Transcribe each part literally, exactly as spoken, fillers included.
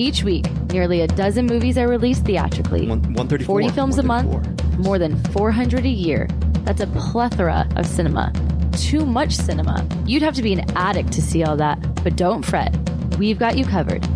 Each week, nearly a dozen movies are released theatrically, one thirty-four, forty films a month, more than four hundred a year. That's a plethora of cinema. Too much cinema. You'd have to be an addict to see all that, but don't fret. We've got you covered.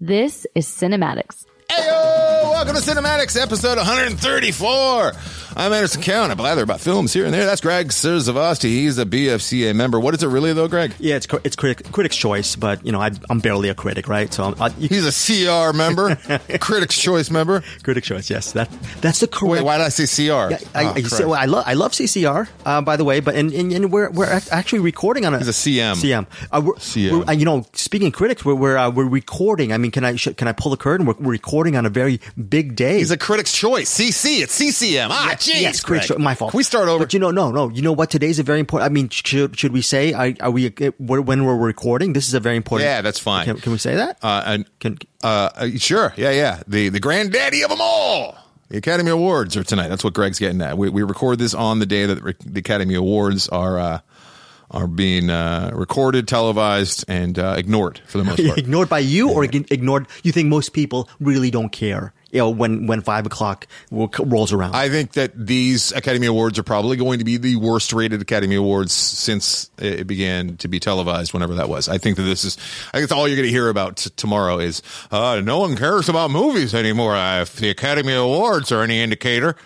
This is Cinematics. Heyo! Welcome to Cinematics, episode one thirty-four. I'm Anderson Cowan. I blather about films here and there. That's Greg Sersavasti. He's a B F C A member. What is it really, though, Greg? Yeah, it's it's critic, Critics' Choice, but, you know, I, I'm barely a critic, right? So I'm, I, you, He's a C R member? Critics' Choice member? Critics' Choice, yes. That That's the correct... Wait, why did I say C R? Yeah, I, oh, I, say, well, I, lo- I love C C R, uh, by the way, but and, and, and we're we're actually recording on a... He's a C M. C M. Uh, we're, C M. We're, uh, you know, speaking of critics, we're we're, uh, we're recording. I mean, can I sh- can I pull the curtain? We're, we're recording on a very big day. He's a Critics' Choice. C C. It's C C M. Ah, yeah. Jeez, yes, Greg. Cho- my fault. Can we start over? But you know, no, no. You know what? Today's a very important. I mean, should should we say? Are, are we when we're recording? This is a very important. Yeah, that's fine. Can, can we say that? Uh, and, can uh, sure. Yeah, yeah. The the granddaddy of them all. The Academy Awards are tonight. That's what Greg's getting at. We we record this on the day that the Academy Awards are. Uh, Are being uh, recorded, televised, and uh, ignored for the most part. Ignored by you, yeah. Or ignored? You think most people really don't care? You know, when when five o'clock rolls around. I think that these Academy Awards are probably going to be the worst rated Academy Awards since it began to be televised. Whenever that was, I think that this is. I think it's all you're going to hear about t- tomorrow is uh, no one cares about movies anymore. Uh, if the Academy Awards are any indicator,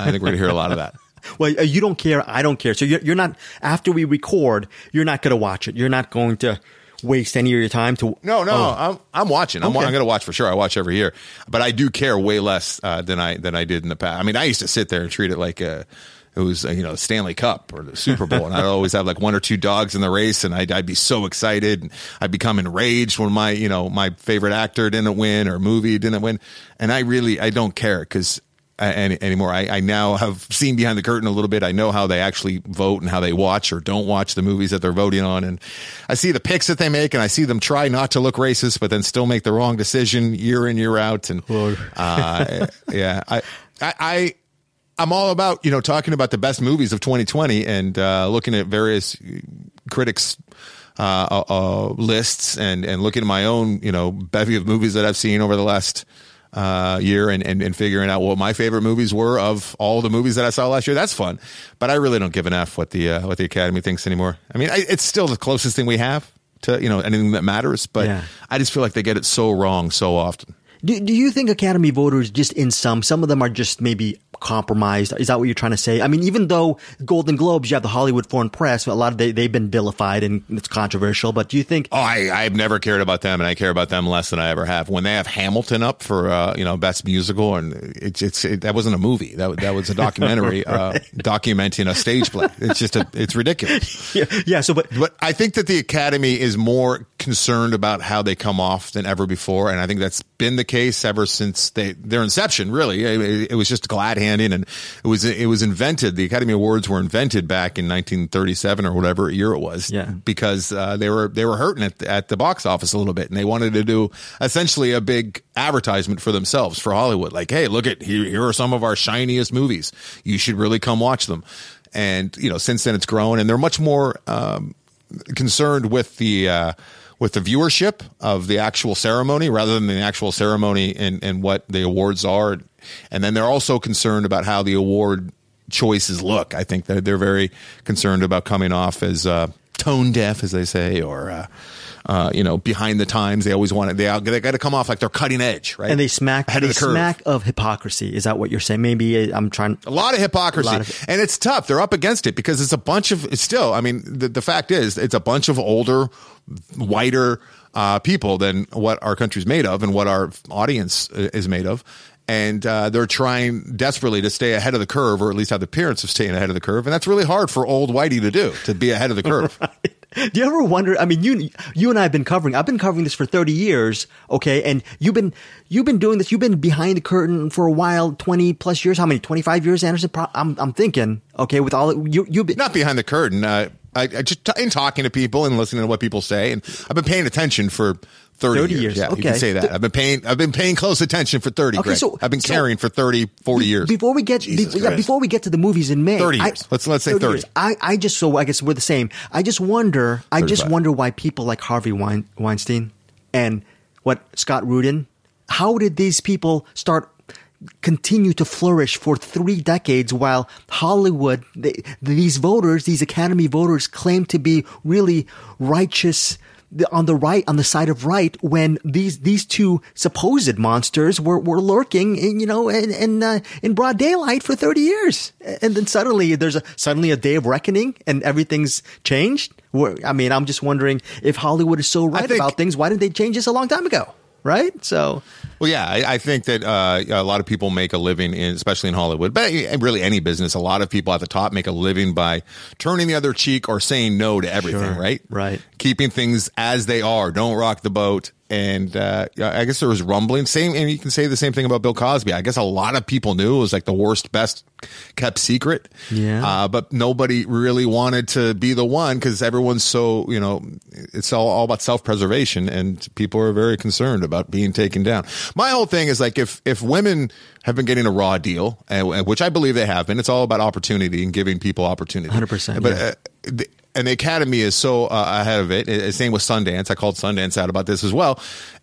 I think we're going to hear a lot of that. Well, you don't care. I don't care. So you're, you're not, after we record, you're not going to watch it. You're not going to waste any of your time to. No, no, oh. I'm I'm watching. I'm, okay. I'm going to watch for sure. I watch every year, but I do care way less uh, than I than I did in the past. I mean, I used to sit there and treat it like a. It was, you know, Stanley Cup or the Super Bowl, and I'd always have like one or two dogs in the race, and I'd, I'd be so excited, and I'd become enraged when my, you know, my favorite actor didn't win or movie didn't win, and I really I don't care because. Any, anymore. I, I now have seen behind the curtain a little bit. I know how they actually vote and how they watch or don't watch the movies that they're voting on. And I see the picks that they make, and I see them try not to look racist, but then still make the wrong decision year in, year out. And uh, yeah, I, I, I, I'm all about, you know, talking about the best movies of twenty twenty and uh, looking at various critics' uh, uh, lists and, and looking at my own, you know, bevy of movies that I've seen over the last uh year and, and and figuring out what my favorite movies were of all the movies that I saw last year. That's fun, but I really don't give an F what the uh, what the Academy thinks anymore. I mean, I, it's still the closest thing we have to, you know, anything that matters, but yeah. I just feel like they get it so wrong so often. Do, do you think Academy voters just in some, some of them are just maybe compromised? Is that what you're trying to say? I mean, even though Golden Globes, you have the Hollywood Foreign Press, a lot of they, they've been vilified and it's controversial, but do you think? Oh, I, I've never cared about them, and I care about them less than I ever have. When they have Hamilton up for, uh, you know, best musical, and it, it's, it, that wasn't a movie. That that was a documentary, right. uh, documenting a stage play. It's just a, it's ridiculous. Yeah. yeah so, but, but I think that the Academy is more concerned about how they come off than ever before. And I think that's been the case ever since they, their inception, really. It, it was just glad handing, and it was it was invented. The Academy Awards were invented back in nineteen thirty-seven or whatever year it was, yeah. because uh, they were they were hurting at the, at the box office a little bit, and they wanted to do essentially a big advertisement for themselves, for Hollywood. Like, hey, look at here, here are some of our shiniest movies. You should really come watch them. And you know, since then it's grown, and they're much more um, concerned with the. Uh, with the viewership of the actual ceremony rather than the actual ceremony and, and what the awards are. And then they're also concerned about how the award choices look. I think that they're very concerned about coming off as uh, tone deaf, as they say, or, uh, uh, you know, behind the times. They always want it. They, they got to come off like they're cutting edge, right? And they smack, Ahead they of, the smack of hypocrisy. Is that what you're saying? Maybe I'm trying. A lot of hypocrisy. Lot of, and it's tough. They're up against it because it's a bunch of it's still. I mean, the, the fact is it's a bunch of older, whiter uh, people than what our country's made of and what our audience is made of. And uh, they're trying desperately to stay ahead of the curve, or at least have the appearance of staying ahead of the curve. And that's really hard for old whitey to do, to be ahead of the curve. Right. Do you ever wonder? I mean, you, you and I have been covering. I've been covering this for thirty years, okay? And you've been, you've been doing this. You've been behind the curtain for a while, twenty plus years. How many? twenty-five years, Anderson. I'm, I'm thinking, okay, with all you, you've been not behind the curtain. Uh, I, I just in talking to people and listening to what people say, and I've been paying attention for thirty, thirty years. years. Yeah, okay. You can say that. I've been paying. I've been paying close attention for thirty. Okay, Greg. So I've been so caring for thirty, forty be, years. Before we get, be, yeah, before we get to the movies in May, thirty years. I, let's let's say thirty. thirty. I, I just so I guess we're the same. I just wonder. thirty-five. I just wonder why people like Harvey Wein, Weinstein and what Scott Rudin, how did these people start continue to flourish for three decades while Hollywood, they, these voters, these Academy voters claim to be really righteous on the right, on the side of right, when these, these two supposed monsters were, were lurking, in, you know, in, in, uh, in broad daylight for thirty years. And then suddenly there's a, suddenly a day of reckoning and everything's changed. I mean, I'm just wondering if Hollywood is so right think, about things, why didn't they change this a long time ago? Right? So, well, yeah, I, I think that uh, a lot of people make a living, in, especially in Hollywood, but really any business. A lot of people at the top make a living by turning the other cheek or saying no to everything, sure, right? Right. Keeping things as they are. Don't rock the boat. And uh, I guess there was rumbling. Same, and you can say the same thing about Bill Cosby. I guess a lot of people knew it was like the worst, best kept secret. Yeah. Uh, but nobody really wanted to be the one because everyone's so, you know, it's all, all about self-preservation, and people are very concerned about being taken down. My whole thing is like if if women have been getting a raw deal, and, which I believe they have been, it's all about opportunity and giving people opportunity. one hundred percent. But yeah. uh, the, And the Academy is so uh, ahead of it. It's same with Sundance. I called Sundance out about this as well.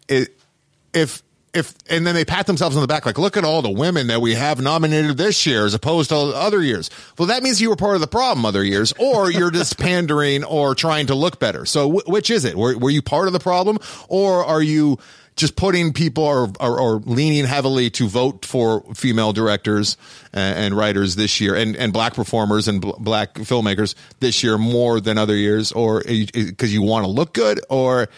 It, if if and then they pat themselves on the back like, look at all the women that we have nominated this year as opposed to other years. Well, that means you were part of the problem other years, or you're just pandering or trying to look better. So w- which is it? Were, were you part of the problem, or are you just putting people or, or, or leaning heavily to vote for female directors and, and writers this year, and, and black performers and bl- black filmmakers this year more than other years, or because you, you want to look good, or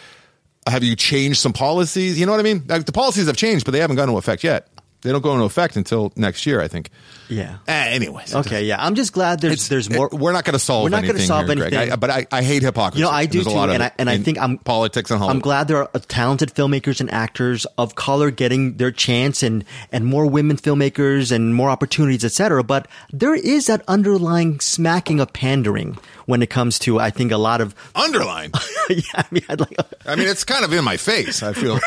have you changed some policies? You know what I mean? Like, the policies have changed, but they haven't gone into effect yet. They don't go into effect until next year, I think. Yeah. Uh, anyways. Okay. Yeah. I'm just glad there's it's, there's more. It, we're not going to solve. We're not going to solve here, anything. I, but I, I hate hypocrisy. You know, I do too, and I, and I think I'm politics and Hollywood. I'm glad there are talented filmmakers and actors of color getting their chance, and and more women filmmakers and more opportunities, et cetera. But there is that underlying smacking of pandering when it comes to, I think, a lot of underlying. yeah. I mean, I'd like, I mean, it's kind of in my face. I feel.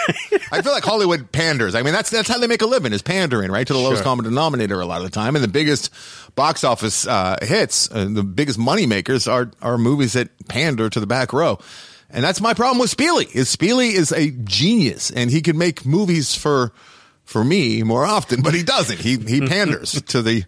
I feel like Hollywood panders. I mean, that's that's how they make a living. Is pandering, right, to the lowest sure. common denominator a lot of the time, and the biggest box office uh, hits, uh, the biggest money makers are are movies that pander to the back row, and that's my problem with Spieley. Is Spieley is a genius, and he can make movies for for me more often, but he doesn't. He he panders to the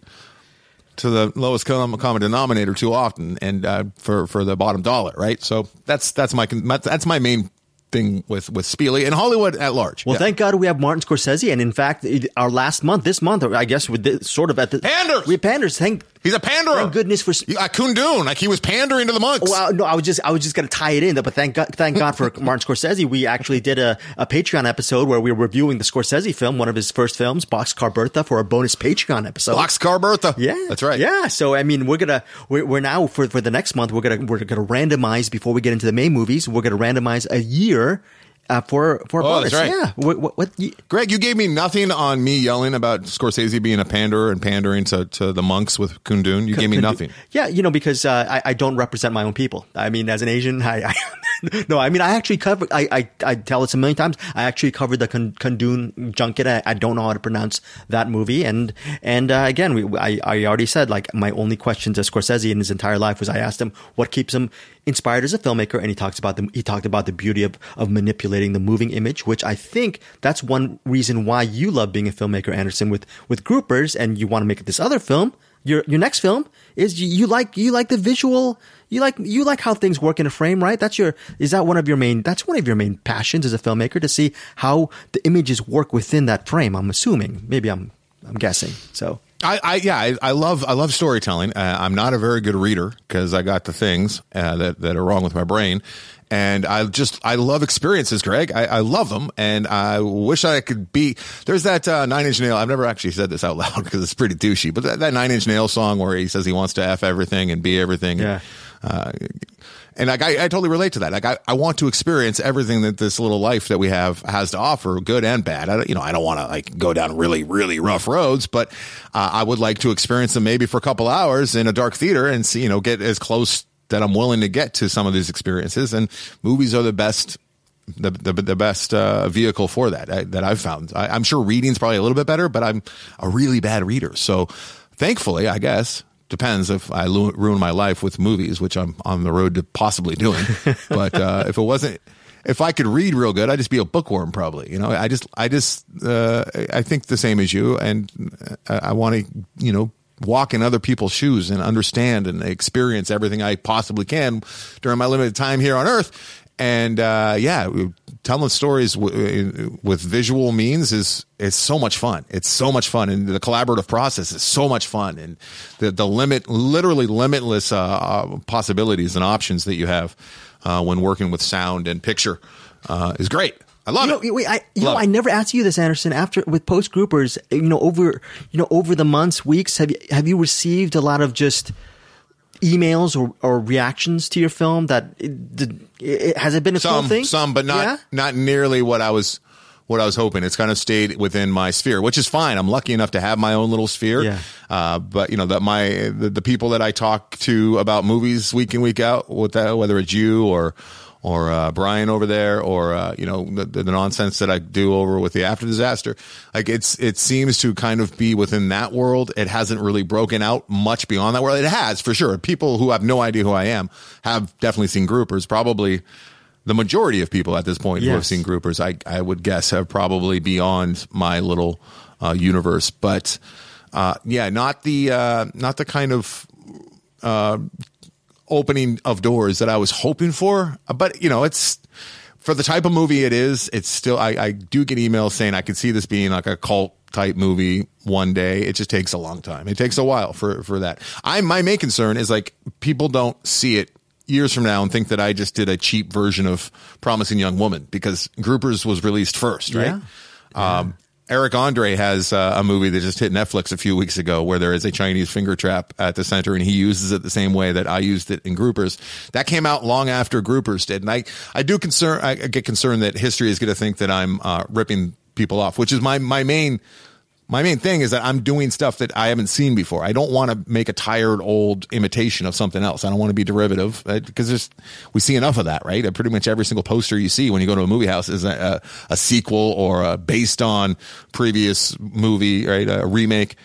to the lowest common denominator too often, and uh, for for the bottom dollar, right? So that's that's my that's my main thing with, with Spieley and Hollywood at large. Well, yeah. Thank God we have Martin Scorsese, and in fact, our last month, this month, I guess, with this, sort of at the panders. We panders. Thank he's a panderer. Thank goodness for uh, Kundun, like he was pandering to the monks. Well, no, I was just I was just going to tie it in, but thank God, thank God for Martin Scorsese. We actually did a, a Patreon episode where we were reviewing the Scorsese film, one of his first films, Boxcar Bertha, for a bonus Patreon episode. Boxcar Bertha. Yeah, that's right. Yeah. So I mean, we're gonna we're, we're now for for the next month, we're gonna we're gonna randomize before we get into the main movies. We're gonna randomize a year. Uh, for for a oh, bonus. That's right. Yeah. What, what, what, you- Greg, you gave me nothing on me yelling about Scorsese being a panderer and pandering to, to the monks with Kundun. You K- gave me Kundun. nothing. Yeah, you know, because uh, I, I don't represent my own people. I mean, as an Asian, I, I no, I mean, I actually covered. I, I I tell it a million times. I actually covered the Kundun junket. I, I don't know how to pronounce that movie. And and uh, again, we I, I already said, like, my only question to Scorsese in his entire life was I asked him what keeps him inspired as a filmmaker, and he talks about the he talked about the beauty of of manipulating the moving image, which I think that's one reason why you love being a filmmaker, Anderson, with with Groupers, and you want to make this other film. Your your next film is you, you like you like the visual. You like you like how things work in a frame, right? That's your is that one of your main that's one of your main passions as a filmmaker, to see how the images work within that frame. I'm assuming, maybe I'm I'm guessing. So I, I yeah I, I love I love storytelling. Uh, I'm not a very good reader because I got the things uh, that that are wrong with my brain, and I just I love experiences, Greg. I, I love them, and I wish I could be. There's that uh, Nine Inch Nail. I've never actually said this out loud because it's pretty douchey, but that, that Nine Inch Nail song where he says he wants to F everything and be everything. Yeah. And, Uh, and like, I, I totally relate to that. Like I, I want to experience everything that this little life that we have has to offer, good and bad. I don't, you know, I don't want to like go down really, really rough roads, but uh, I would like to experience them maybe for a couple hours in a dark theater and see, you know, get as close that I'm willing to get to some of these experiences. And movies are the best, the the, the best uh, vehicle for that, I, that I've found. I, I'm sure reading's probably a little bit better, but I'm a really bad reader. So thankfully, I guess. Depends if I ruin my life with movies, which I'm on the road to possibly doing. But uh, if it wasn't, if I could read real good, I'd just be a bookworm probably. You know, I just, I just, uh, I think the same as you, and I, I want to, you know, walk in other people's shoes and understand and experience everything I possibly can during my limited time here on Earth. And uh, yeah, telling stories w- with visual means is it's so much fun. It's so much fun, and the collaborative process is so much fun, and the the limit, literally limitless uh, possibilities and options that you have uh, when working with sound and picture uh, is great. I love you know, it. Wait, I, you love know, it. I never asked you this, Anderson. After with post groupers, you know, over you know over the months, weeks, have you have you received a lot of just emails or, or reactions to your film? That it, did, it, has it been a some, cool thing? Some, but not yeah? not nearly what I was what I was hoping. It's kind of stayed within my sphere, which is fine. I'm lucky enough to have my own little sphere. Yeah. Uh, but you know that my the, the people that I talk to about movies week in week out, with that, whether it's you or. or uh, Brian over there, or uh, you know the, the nonsense that I do over with the After Disaster, like it's it seems to kind of be within that world. It hasn't really broken out much beyond that world. It has for sure. People who have no idea who I am have definitely seen Groupers. Probably the majority of people at this point yes. who have seen Groupers, I I would guess, have probably beyond my little uh, universe. But uh, yeah, not the uh, not the kind of. Uh, opening of doors that I was hoping for, but you know, it's for the type of movie it is. It's still, I, I do get emails saying I could see this being like a cult type movie one day. It just takes a long time. It takes a while for, for that. I, my main concern is like people don't see it years from now and think that I just did a cheap version of Promising Young Woman because Groupers was released first. Right. Yeah. Yeah. Um, Eric Andre has uh, a movie that just hit Netflix a few weeks ago where there is a Chinese finger trap at the center, and he uses it the same way that I used it in Groupers. That came out long after Groupers did. And I, I do concern, I get concerned that history is going to think that I'm uh, ripping people off, which is my, my main, my main thing is that I'm doing stuff that I haven't seen before. I don't want to make a tired old imitation of something else. I don't want to be derivative because there's, we see enough of that, right? Pretty much every single poster you see when you go to a movie house is a, a, a sequel or a based on previous movie, right? A remake.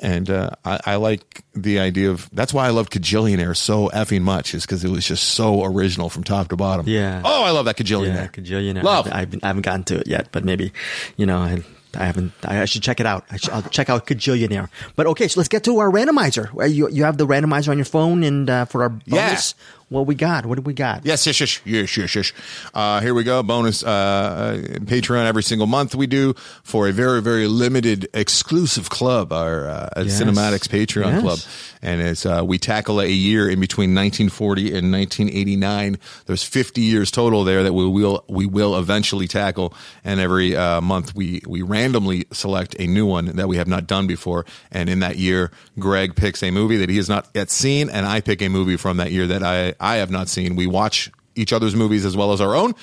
And uh, I, I like the idea of, that's why I love Kajillionaire so effing much, is because it was just so original from top to bottom. Yeah. Oh, I love that Kajillionaire. Yeah, Kajillionaire. Love. I, I haven't gotten to it yet, but maybe, you know, I, I haven't, I should check it out. I should, I'll check out Kajillionaire. But okay, so let's get to our randomizer. You you have the randomizer on your phone, and uh, for our bonus, yeah. what we got? What do we got? Yes, yes, yes, yes, yes, yes. Uh, here we go. Bonus uh, Patreon every single month we do for a very, very limited exclusive club, our uh, yes. Cinematics Patreon yes. club. And it's uh, we tackle a year in between nineteen forty and nineteen eighty-nine. There's fifty years total there that we will we will eventually tackle. And every uh, month we we randomly select a new one that we have not done before. And in that year, Greg picks a movie that he has not yet seen, and I pick a movie from that year that I I have not seen. We watch each other's movies as well as our own,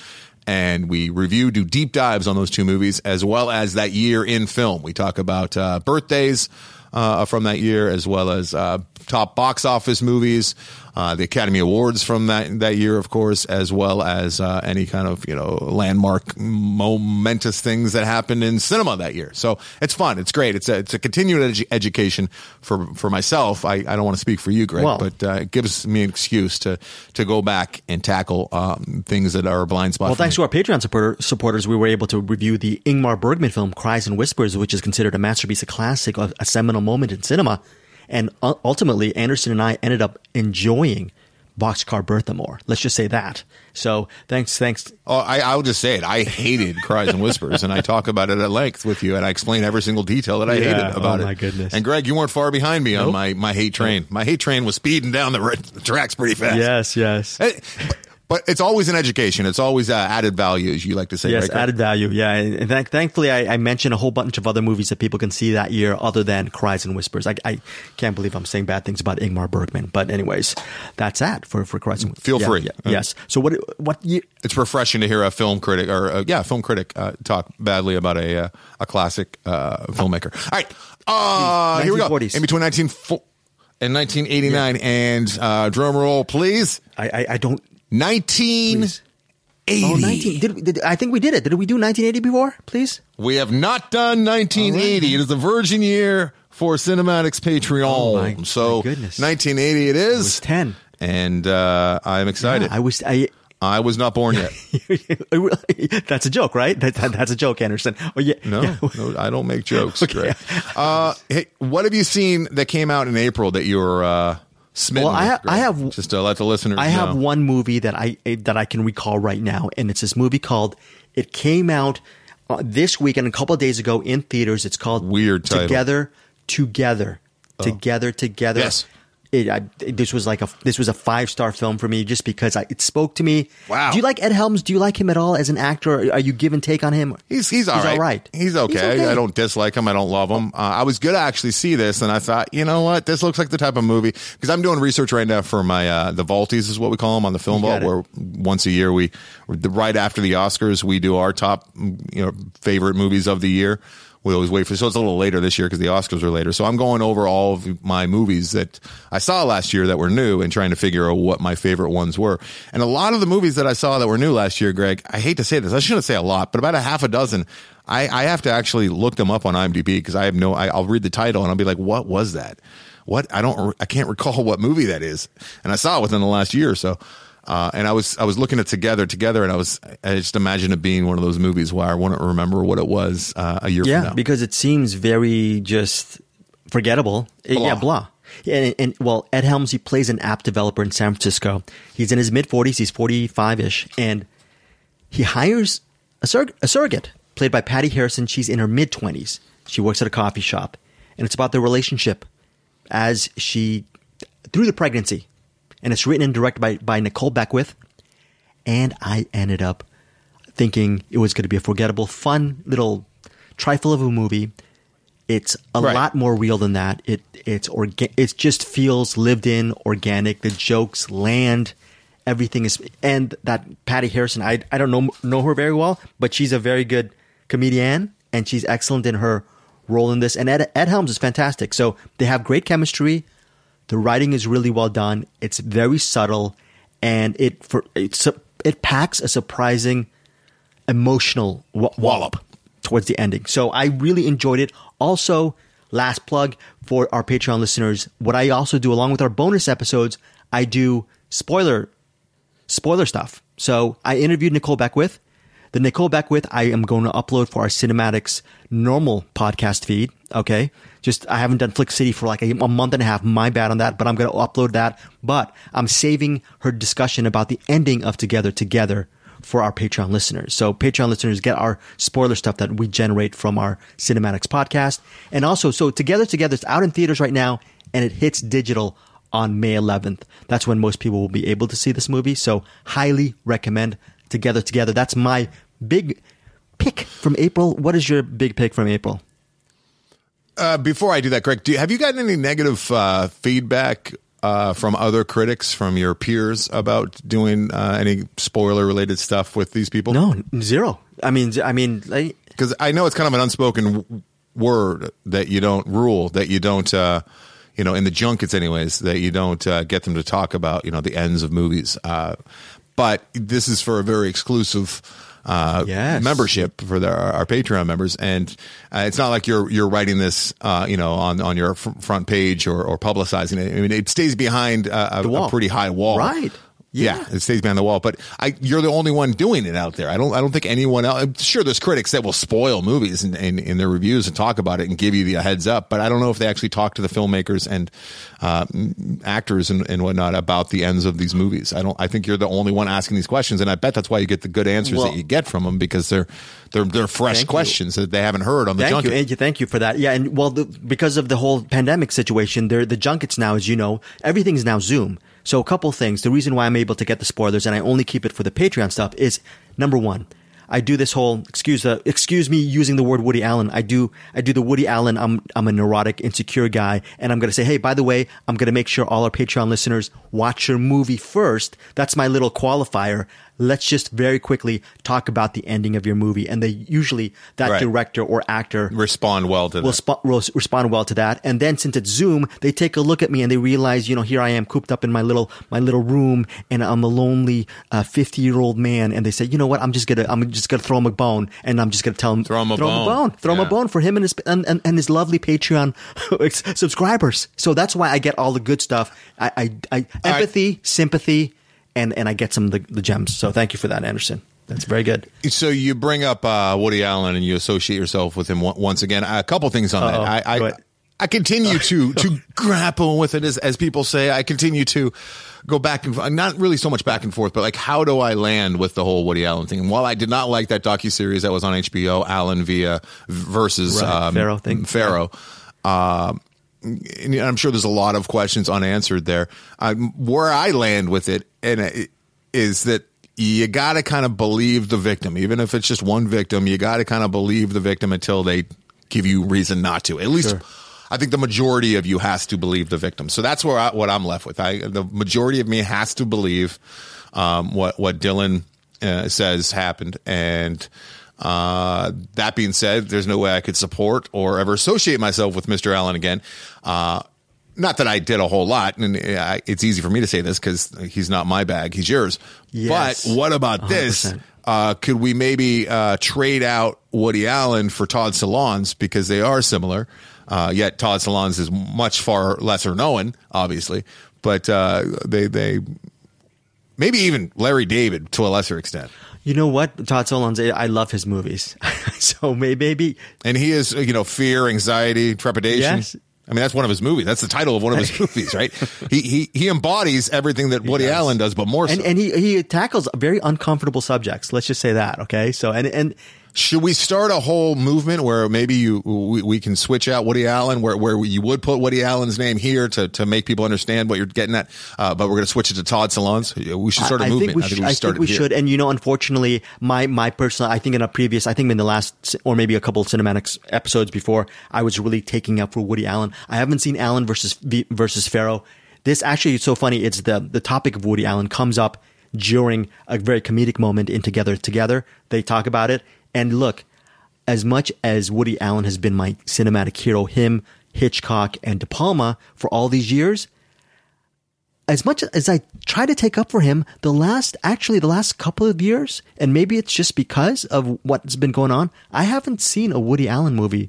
and we review, do deep dives on those two movies, as well as that year in film. We talk about uh, birthdays uh, from that year, as well as uh, top box office movies, uh, the Academy Awards from that that year, of course, as well as uh, any kind of, you know, landmark momentous things that happened in cinema that year. So it's fun. It's great. It's a, it's a continued edu- education for, for myself. I, I don't want to speak for you, Greg, well, but uh, it gives me an excuse to, to go back and tackle um, things that are a blind spot. Well, thanks me. to our Patreon supporter, supporters, we were able to review the Ingmar Bergman film Cries and Whispers, which is considered a masterpiece, a classic, a, a seminal moment in cinema. And ultimately, Anderson and I ended up enjoying Boxcar Bertha more. Let's just say that. So thanks, thanks. Oh, I, I'll just say it. I hated Cries and Whispers, and I talk about it at length with you, and I explain every single detail that I yeah, hated about it. Oh, my it. goodness. And Greg, you weren't far behind me nope. on my, my hate train. My hate train was speeding down the, r- the tracks pretty fast. Yes, yes. Hey, but- But it's always an education. It's always uh, added value, as you like to say. Yes, right? added value. Yeah. And th- thankfully, I, I mentioned a whole bunch of other movies that people can see that year other than Cries and Whispers. I, I can't believe I'm saying bad things about Ingmar Bergman. But anyways, that's that for, for Cries and Whispers. Feel yeah, free. Yeah, mm-hmm. Yes. So what what year? It's refreshing to hear a film critic or, a, yeah, film critic uh, talk badly about a uh, a classic uh, filmmaker. All right. Uh, here we go. In between nineteen forty and nineteen eighty-nine. Yeah. And uh, drum roll, please. I, I, I don't. nineteen eighty. Oh, nineteen Did, did, I think we did it. Did we do nineteen eighty before, please? We have not done nineteen eighty. Right. It is the virgin year for Cinematics Patreon. Oh, my, so my goodness. nineteen eighty it is. It was ten. And uh, I'm excited. Yeah, I was... I. I was not born yet. That's a joke, right? That, that, that's a joke, Anderson. Oh, yeah. No, yeah. no, I don't make jokes. Okay. Greg. Uh, hey, what have you seen that came out in April that you were uh, smitten well, with? I, ha- I have just to let the listeners I know. I have one movie that I that I can recall right now, and it's this movie called. It came out uh, this weekend, a couple of days ago in theaters. It's called Weird title. Together Together oh. Together Together. Yes. It, I, this was like a this was a five star film for me just because I, it spoke to me. Wow! Do you like Ed Helms? Do you like him at all as an actor? Are you give and take on him? He's he's all he's right. All right. He's okay. He's okay. I don't dislike him. I don't love him. Uh, I was good to actually see this, and I thought, you know what, this looks like the type of movie because I'm doing research right now for my uh, the Vaulties is what we call them on the film vault, where once a year we right after the Oscars we do our top you know favorite movies of the year. We always wait for, so it's a little later this year because the Oscars are later. So I'm going over all of my movies that I saw last year that were new and trying to figure out what my favorite ones were. And a lot of the movies that I saw that were new last year, Greg, I hate to say this, I shouldn't say a lot, but about a half a dozen. I, I have to actually look them up on IMDb because I have no, I, I'll read the title and I'll be like, what was that? What? I don't, I can't recall what movie that is. And I saw it within the last year or so. Uh, and I was I was looking at Together Together, and I was I just imagine it being one of those movies where I want to remember what it was uh, a year yeah, from now. Yeah, because it seems very just forgettable. Blah. It, yeah, blah. And, and well, Ed Helms, he plays an app developer in San Francisco. He's in his mid forties. He's forty-five-ish. And he hires a, sur- a surrogate played by Patty Harrison. She's in her mid-twenties. She works at a coffee shop. And it's about their relationship as she through the pregnancy. And it's written and directed by, by Nicole Beckwith. And I ended up thinking it was going to be a forgettable, fun little trifle of a movie. It's a right. lot more real than that. It it's orga- It just feels lived in, organic. The jokes land. Everything is. And that Patty Harrison, I I don't know know her very well, but she's a very good comedian, and she's excellent in her role in this. And Ed, Ed Helms is fantastic. So they have great chemistry. The writing is really well done. It's very subtle, and it for it, it packs a surprising emotional wa- wallop towards the ending. So I really enjoyed it. Also, last plug for our Patreon listeners: what I also do along with our bonus episodes, I do spoiler spoiler stuff. So I interviewed Nicole Beckwith. The Nicole Beckwith I am going to upload for our Cinematics normal podcast feed. Okay, just I haven't done Flick City for like a, a month and a half. My bad on that, but I'm going to upload that. But I'm saving her discussion about the ending of Together Together for our Patreon listeners. So Patreon listeners get our spoiler stuff that we generate from our Cinematics podcast. And also, so Together Together is out in theaters right now, and it hits digital on May eleventh. That's when most people will be able to see this movie. So highly recommend Together Together. That's my big pick from April. What is your big pick from April? Uh, before I do that, Greg, do you, have you gotten any negative uh, feedback uh, from other critics, from your peers about doing uh, any spoiler-related stuff with these people? No, zero. I mean, I mean, because like, I know it's kind of an unspoken w- word that you don't rule, that you don't, uh, you know, in the junkets, anyways, that you don't uh, get them to talk about, you know, the ends of movies. Uh, but this is for a very exclusive. Uh, yes. membership for the, our, our Patreon members. And uh, it's not like you're, you're writing this, uh, you know, on, on your fr- front page or, or publicizing it. I mean, it stays behind uh, a, a pretty high wall. Right. Yeah. yeah. It stays behind the wall, but I, you're the only one doing it out there. I don't, I don't think anyone else, I'm sure there's critics that will spoil movies in, in, in their reviews and talk about it and give you the heads up, but I don't know if they actually talk to the filmmakers and, uh, actors and, and whatnot about the ends of these movies. I don't, I think you're the only one asking these questions, and I bet that's why you get the good answers well, that you get from them, because they're, they're, they're fresh questions you. that they haven't heard on the thank junket. Thank you. Thank you for that. Yeah. And well, the, because of the whole pandemic situation, they're, the junkets now, as you know, everything's now Zoom. So a couple things. The reason why I'm able to get the spoilers and I only keep it for the Patreon stuff is, number one, I do this whole excuse the excuse me using the word Woody Allen. I do I do the Woody Allen. I'm I'm a neurotic, insecure guy, and I'm gonna say, hey, by the way, I'm gonna make sure all our Patreon listeners watch your movie first. That's my little qualifier. Let's just very quickly talk about the ending of your movie, and they usually that right. director or actor respond well to will that. Sp- will respond well to that. And then since it's Zoom, they take a look at me and they realize, you know, here I am cooped up in my little my little room, and I'm a lonely fifty uh, year old man. And they say, you know what? I'm just gonna I'm just gonna throw him a bone, and I'm just gonna tell him throw him a, throw bone. Him a bone, throw yeah. him a bone for him and his and, and, and his lovely Patreon subscribers. So that's why I get all the good stuff. I I, I empathy, right. sympathy. and and I get some of the, the gems. So thank you for that, Anderson. That's very good. So you bring up uh, Woody Allen and you associate yourself with him once again. A couple things on Uh-oh, that. I, I, I continue to to grapple with it, as as people say. I continue to go back and forth. Not really so much back and forth, but like, how do I land with the whole Woody Allen thing? And while I did not like that docuseries that was on H B O, Allen via versus right, um, Farrow thing. Farrow. Yeah. Um, and I'm sure there's a lot of questions unanswered there. Um, where I land with it, and it, is that you got to kind of believe the victim, even if it's just one victim. You got to kind of believe the victim until they give you reason not to. At least, sure. I think the majority of you has to believe the victim. So that's where I, what I'm left with. I, the majority of me has to believe um, what what Dylan uh, says happened, and. Uh, that being said, there's no way I could support or ever associate myself with Mister Allen again. Uh, not that I did a whole lot, and I, it's easy for me to say this because he's not my bag. He's yours. Yes. But what about one hundred percent this? Uh, could we maybe uh, trade out Woody Allen for Todd Solondz, because they are similar? Uh, yet Todd Solondz is much far lesser known, obviously, but uh, they, they maybe even Larry David to a lesser extent. You know what, Todd Solondz, I love his movies. So maybe, maybe. And he is, you know, fear, anxiety, trepidation. Yes. I mean, that's one of his movies. That's the title of one of his movies, right? He he he embodies everything that Woody Allen does, but more so. And, and he, he tackles very uncomfortable subjects. Let's just say that, okay? So, and and. Should we start a whole movement where maybe you we, we can switch out Woody Allen, where where you would put Woody Allen's name here to, to make people understand what you're getting at, uh, but we're going to switch it to Todd Solondz? We should start a I movement. Think we I think should, we, start I think we should. And, you know, unfortunately, my my personal, I think in a previous, I think in the last or maybe a couple of Cinematics episodes before, I was really taking up for Woody Allen. I haven't seen Allen versus versus Farrow. This actually is so funny. It's the the topic of Woody Allen comes up during a very comedic moment in Together Together. They talk about it. And look, as much as Woody Allen has been my cinematic hero, him, Hitchcock, and De Palma for all these years, as much as I try to take up for him, the last, actually the last couple of years, and maybe it's just because of what's been going on, I haven't seen a Woody Allen movie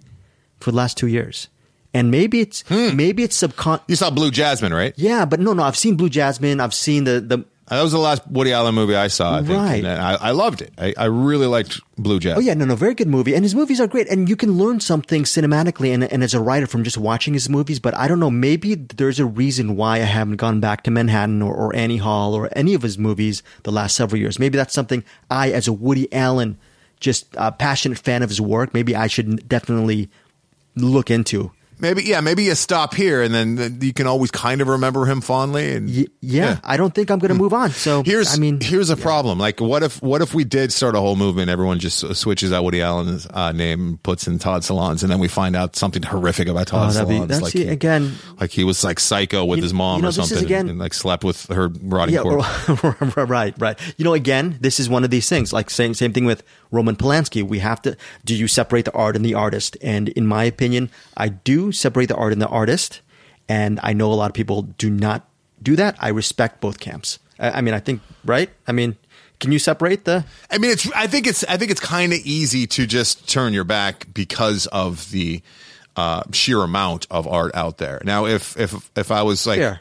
for the last two years. And maybe it's, hmm. maybe it's subcon- You saw Blue Jasmine, right? Yeah, but no, no, I've seen Blue Jasmine. I've seen the, the, That was the last Woody Allen movie I saw, I think. Right. And I, I loved it. I, I really liked Blue Jasmine. Oh, yeah. No, no. Very good movie. And his movies are great. And you can learn something cinematically and, and as a writer from just watching his movies. But I don't know. Maybe there's a reason why I haven't gone back to Manhattan or, or Annie Hall or any of his movies the last several years. Maybe that's something I, as a Woody Allen, just a passionate fan of his work, maybe I should definitely look into. Maybe, yeah, maybe you stop here and then you can always kind of remember him fondly. And yeah, yeah. I don't think I'm going to move on. So here's, I mean, here's a yeah. problem. Like, what if, what if we did start a whole movement? Everyone just switches out Woody Allen's uh, name, puts in Todd Solondz, and then we find out something horrific about Todd oh, Solondz. Be, that's like he, again, like he was like psycho with you, his mom you know, or something, again, and, and like slept with her rotting yeah, corpse. Right, right. You know, again, this is one of these things. Like same, same thing with Roman Polanski. We have to. Do you separate the art and the artist? And in my opinion, I do. Separate the art and the artist, and I know a lot of people do not do that. I respect both camps. I, I mean, I think, right? I mean, can you separate the? I mean, it's. I think it's. I think it's kind of easy to just turn your back because of the uh, sheer amount of art out there. Now, if if if I was like. Yeah.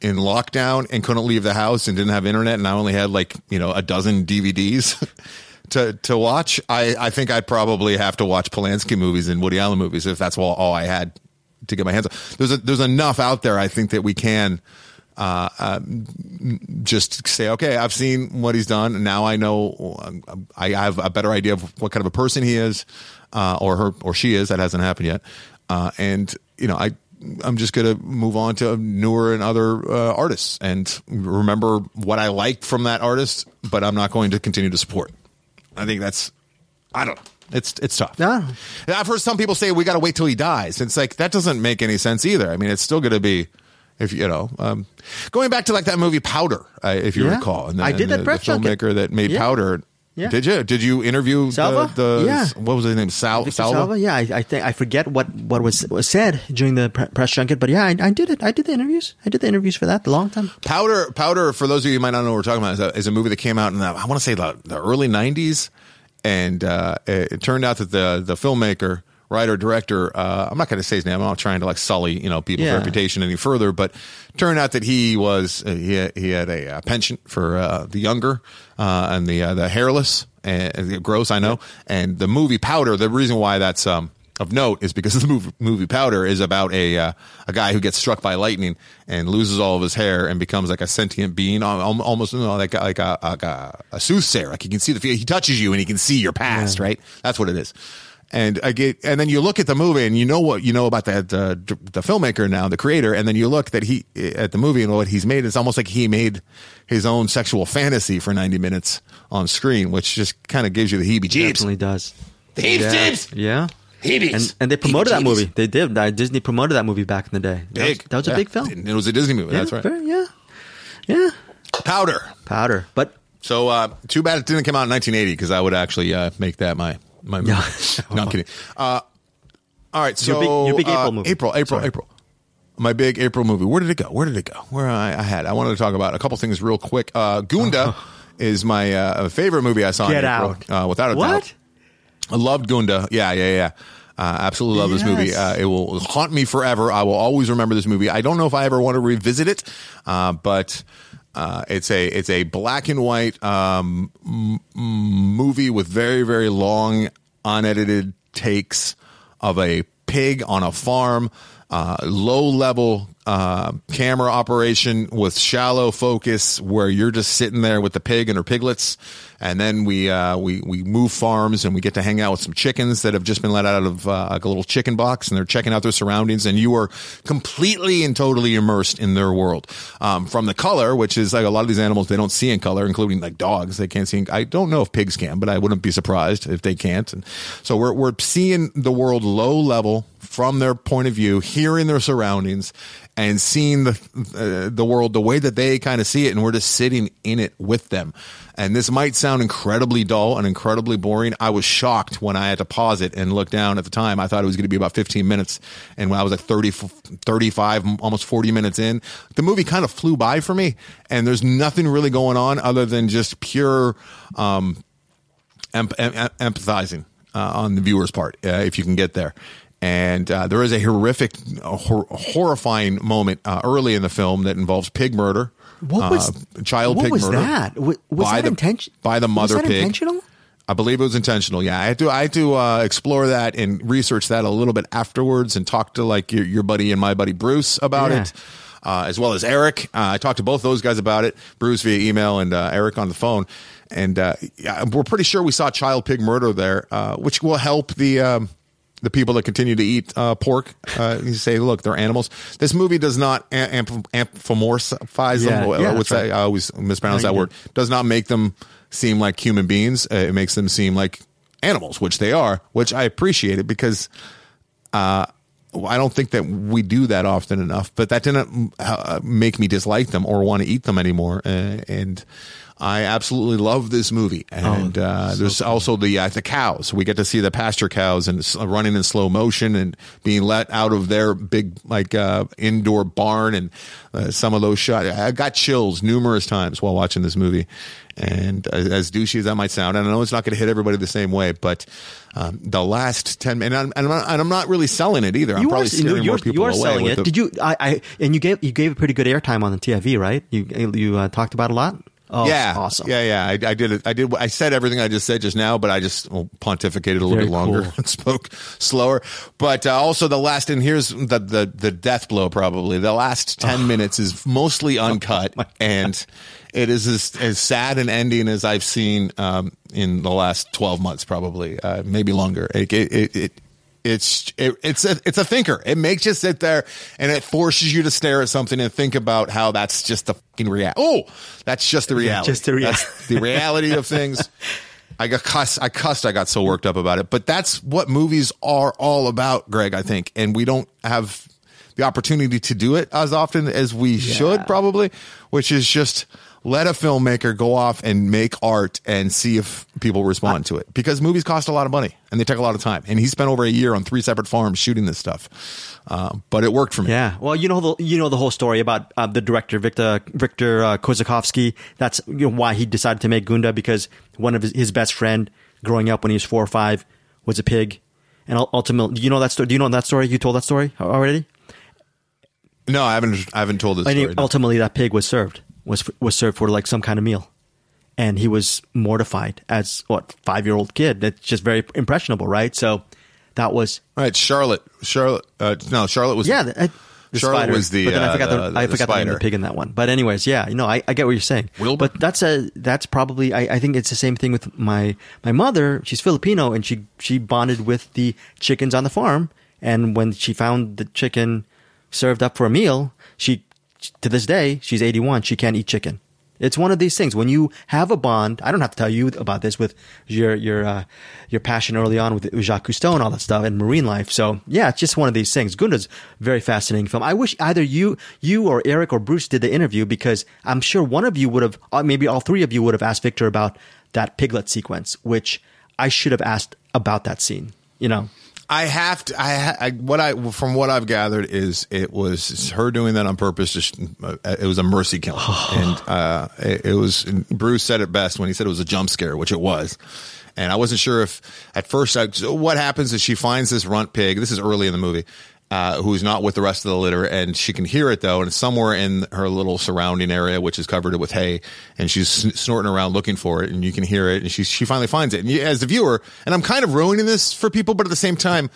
in lockdown and couldn't leave the house and didn't have internet and I only had like, you know, a dozen D V Ds to to watch, I, I think I'd probably have to watch Polanski movies and Woody Allen movies if that's all, all I had to get my hands on. There's a, there's enough out there, I think, that we can uh, uh, just say, okay, I've seen what he's done, and now I know I have a better idea of what kind of a person he is uh, or her or she is. That hasn't happened yet. Uh, and, you know, I I'm just going to move on to newer and other uh, artists and remember what I liked from that artist, but I'm not going to continue to support. I think that's, I don't know. It's, it's tough. No. I've heard some people say we got to wait till he dies. It's like, that doesn't make any sense either. I mean, it's still going to be, if you know, um, going back to like that movie Powder, uh, if you yeah. recall, and the, I did and that the, press the filmmaker that made yeah. Powder. Yeah. Did you? Did you interview Salva? The, the yeah. what was his name? Sal, Salva? Salva? Yeah, I, I think I forget what, what was, was said during the press junket, but yeah, I, I did it. I did the interviews. I did the interviews for that a long time. Powder, Powder. For those of you who might not know what we're talking about, is a, is a movie that came out in the, I want to say the, the early nineties, and uh, it, it turned out that the the filmmaker writer-director, uh, I'm not going to say his name. I'm not trying to like sully, you know, people's yeah. reputation any further, but turned out that he was, uh, he had, he had a uh, penchant for uh, the younger uh, and the uh, the hairless, and uh, gross, I know. And the movie Powder, the reason why that's um, of note is because the movie, movie Powder is about a uh, a guy who gets struck by lightning and loses all of his hair and becomes like a sentient being, almost you know, like, like, a, like a, a soothsayer. Like he can see the, he touches you and he can see your past, yeah. right? That's what it is. And I get, and then you look at the movie, and you know what you know about that uh, the filmmaker now, the creator, and then you look that he at the movie and what he's made. It's almost like he made his own sexual fantasy for ninety minutes on screen, which just kind of gives you the heebie-jeebies. Definitely does. The heebie-jeebies. Yeah. yeah. Heebies. And, and they promoted that movie. They did. Disney promoted that movie back in the day. That big. Was, that was yeah. a big film. It was a Disney movie. Yeah, that's right. Very, yeah. Yeah. Powder. Powder. But so uh, too bad it didn't come out in nineteen eighty because I would actually uh, make that my. My movie. No, no, I'm kidding. Uh, all right, so your big, your big April uh, movie. April, April, Sorry. April. My big April movie. Where did it go? Where did it go? Where I, I had. I wanted to talk about a couple things real quick. Uh, Gunda oh. is my uh, favorite movie I saw. Get in April, out. Uh, without a what? doubt. I loved Gunda. Yeah, yeah, yeah. Uh, absolutely love yes. this movie. Uh, it will haunt me forever. I will always remember this movie. I don't know if I ever want to revisit it, uh, but. Uh, it's a it's a black and white um, m- movie with very, very long, unedited takes of a pig on a farm, uh, low-level uh, camera operation with shallow focus where you're just sitting there with the pig and her piglets. And then we uh, we we move farms and we get to hang out with some chickens that have just been let out of uh, like a little chicken box, and they're checking out their surroundings. And you are completely and totally immersed in their world, um, from the color, which is like a lot of these animals they don't see in color, including like dogs. They can't see. In, I don't know if pigs can, but I wouldn't be surprised if they can't. And so we're we're seeing the world low level from their point of view, hearing their surroundings, and seeing the uh, the world the way that they kind of see it, and we're just sitting in it with them. And this might sound incredibly dull and incredibly boring. I was shocked when I had to pause it and look down at the time. I thought it was going to be about fifteen minutes. And when I was like thirty, thirty-five, almost forty minutes in, the movie kind of flew by for me. And there's nothing really going on other than just pure um, em- em- empathizing uh, on the viewer's part, uh, if you can get there. And uh, there is a horrific, a hor- horrifying moment uh, early in the film that involves pig murder. What was uh, child what pig was murder? That? Was by that intentional? By the mother was that pig. Intentional? I believe it was intentional. Yeah, I had to I had to uh, explore that and research that a little bit afterwards, and talk to like your, your buddy and my buddy Bruce about yeah. it, uh, as well as Eric. Uh, I talked to both those guys about it. Bruce via email and uh, Eric on the phone. And uh, yeah, we're pretty sure we saw child pig murder there, uh, which will help the. Um, The people that continue to eat uh, pork, uh, you say, look, they're animals. This movie does not amp- anthropomorphize yeah, them. Yeah, I, would say, right. I always mispronounce I that word. It does not make them seem like human beings. Uh, it makes them seem like animals, which they are, which I appreciate it because uh, I don't think that we do that often enough. But that didn't uh, make me dislike them or want to eat them anymore. Uh, and I absolutely love this movie, and oh, uh, so there's cool. also the uh, the cows. We get to see the pasture cows and uh, running in slow motion and being let out of their big like uh, indoor barn, and uh, some of those shots. I got chills numerous times while watching this movie, and as, as douchey as that might sound, and I know it's not going to hit everybody the same way, but um, the last ten minutes, and, and, and I'm not really selling it either. I'm you probably are, scaring more people away. You are selling it. The, Did you? I, I and you gave you gave a pretty good airtime on the T F V, right? You you uh, talked about it a lot. Oh, yeah, awesome. Yeah, yeah. I, I did it. I did. I said everything I just said just now, but I just well, pontificated a little Very bit longer cool. and spoke slower. But uh, also the last, and here's the, the, the death blow probably. The last ten minutes is mostly uncut, oh, and it is as, as sad an ending as I've seen um, in the last twelve months, probably, uh, maybe longer. It it. it It's it, it's a it's a thinker. It makes you sit there, and it forces you to stare at something and think about how that's just the fucking reality. Oh, that's just the reality. Just the reality. That's the reality of things. I got cussed. I cussed. I got so worked up about it. But that's what movies are all about, Greg. I think, and we don't have the opportunity to do it as often as we yeah. should, probably. Which is just. Let a filmmaker go off and make art and see if people respond to it, because movies cost a lot of money and they take a lot of time. And he spent over a year on three separate farms shooting this stuff. Um, but it worked for me. Yeah. Well, you know, the, you know, the whole story about uh, the director, Victor, Victor uh, Kozakovsky. That's you know, why he decided to make Gunda, because one of his, his best friend growing up when he was four or five was a pig. and ultimately, you know that story. Do you know that story? You told that story already? No, I haven't. I haven't told this. And story, ultimately, no. That pig was served was was served for like some kind of meal, and he was mortified as what five year old kid. That's just very impressionable, right? So that was right. Charlotte, Charlotte. Uh, no, Charlotte was. Yeah. The, I, The Charlotte spider. was the. But then I forgot, uh, the, the, I forgot the, the name of the pig in that one. But anyways, yeah, you know, I, I get what you're saying. Wilbur? But that's a that's probably I, I think it's the same thing with my my mother. She's Filipino, and she she bonded with the chickens on the farm. And when she found the chicken served up for a meal, she to this day she's eighty-one. She can't eat chicken. It's one of these things when you have a bond. I don't have to tell you about this with your your uh, your passion early on with Jacques Cousteau and all that stuff and marine life. So yeah, it's just one of these things. Gunda's very fascinating film. I wish either you you or Eric or Bruce did the interview, because I'm sure one of you would have, maybe all three of you would have asked Victor about that piglet sequence, which I should have asked about that scene. You know, I have to. I, I what I from what I've gathered is it was her doing that on purpose. Just it was a mercy killing, and uh, it, it was. And Bruce said it best when he said it was a jump scare, which it was. And I wasn't sure if at first I, so what happens is she finds this runt pig. This is early in the movie, uh, who's not with the rest of the litter, and she can hear it though, and it's somewhere in her little surrounding area, which is covered with hay, and she's snorting around looking for it, and you can hear it, and she she finally finds it. And you, as the viewer, and I'm kind of ruining this for people, but at the same time,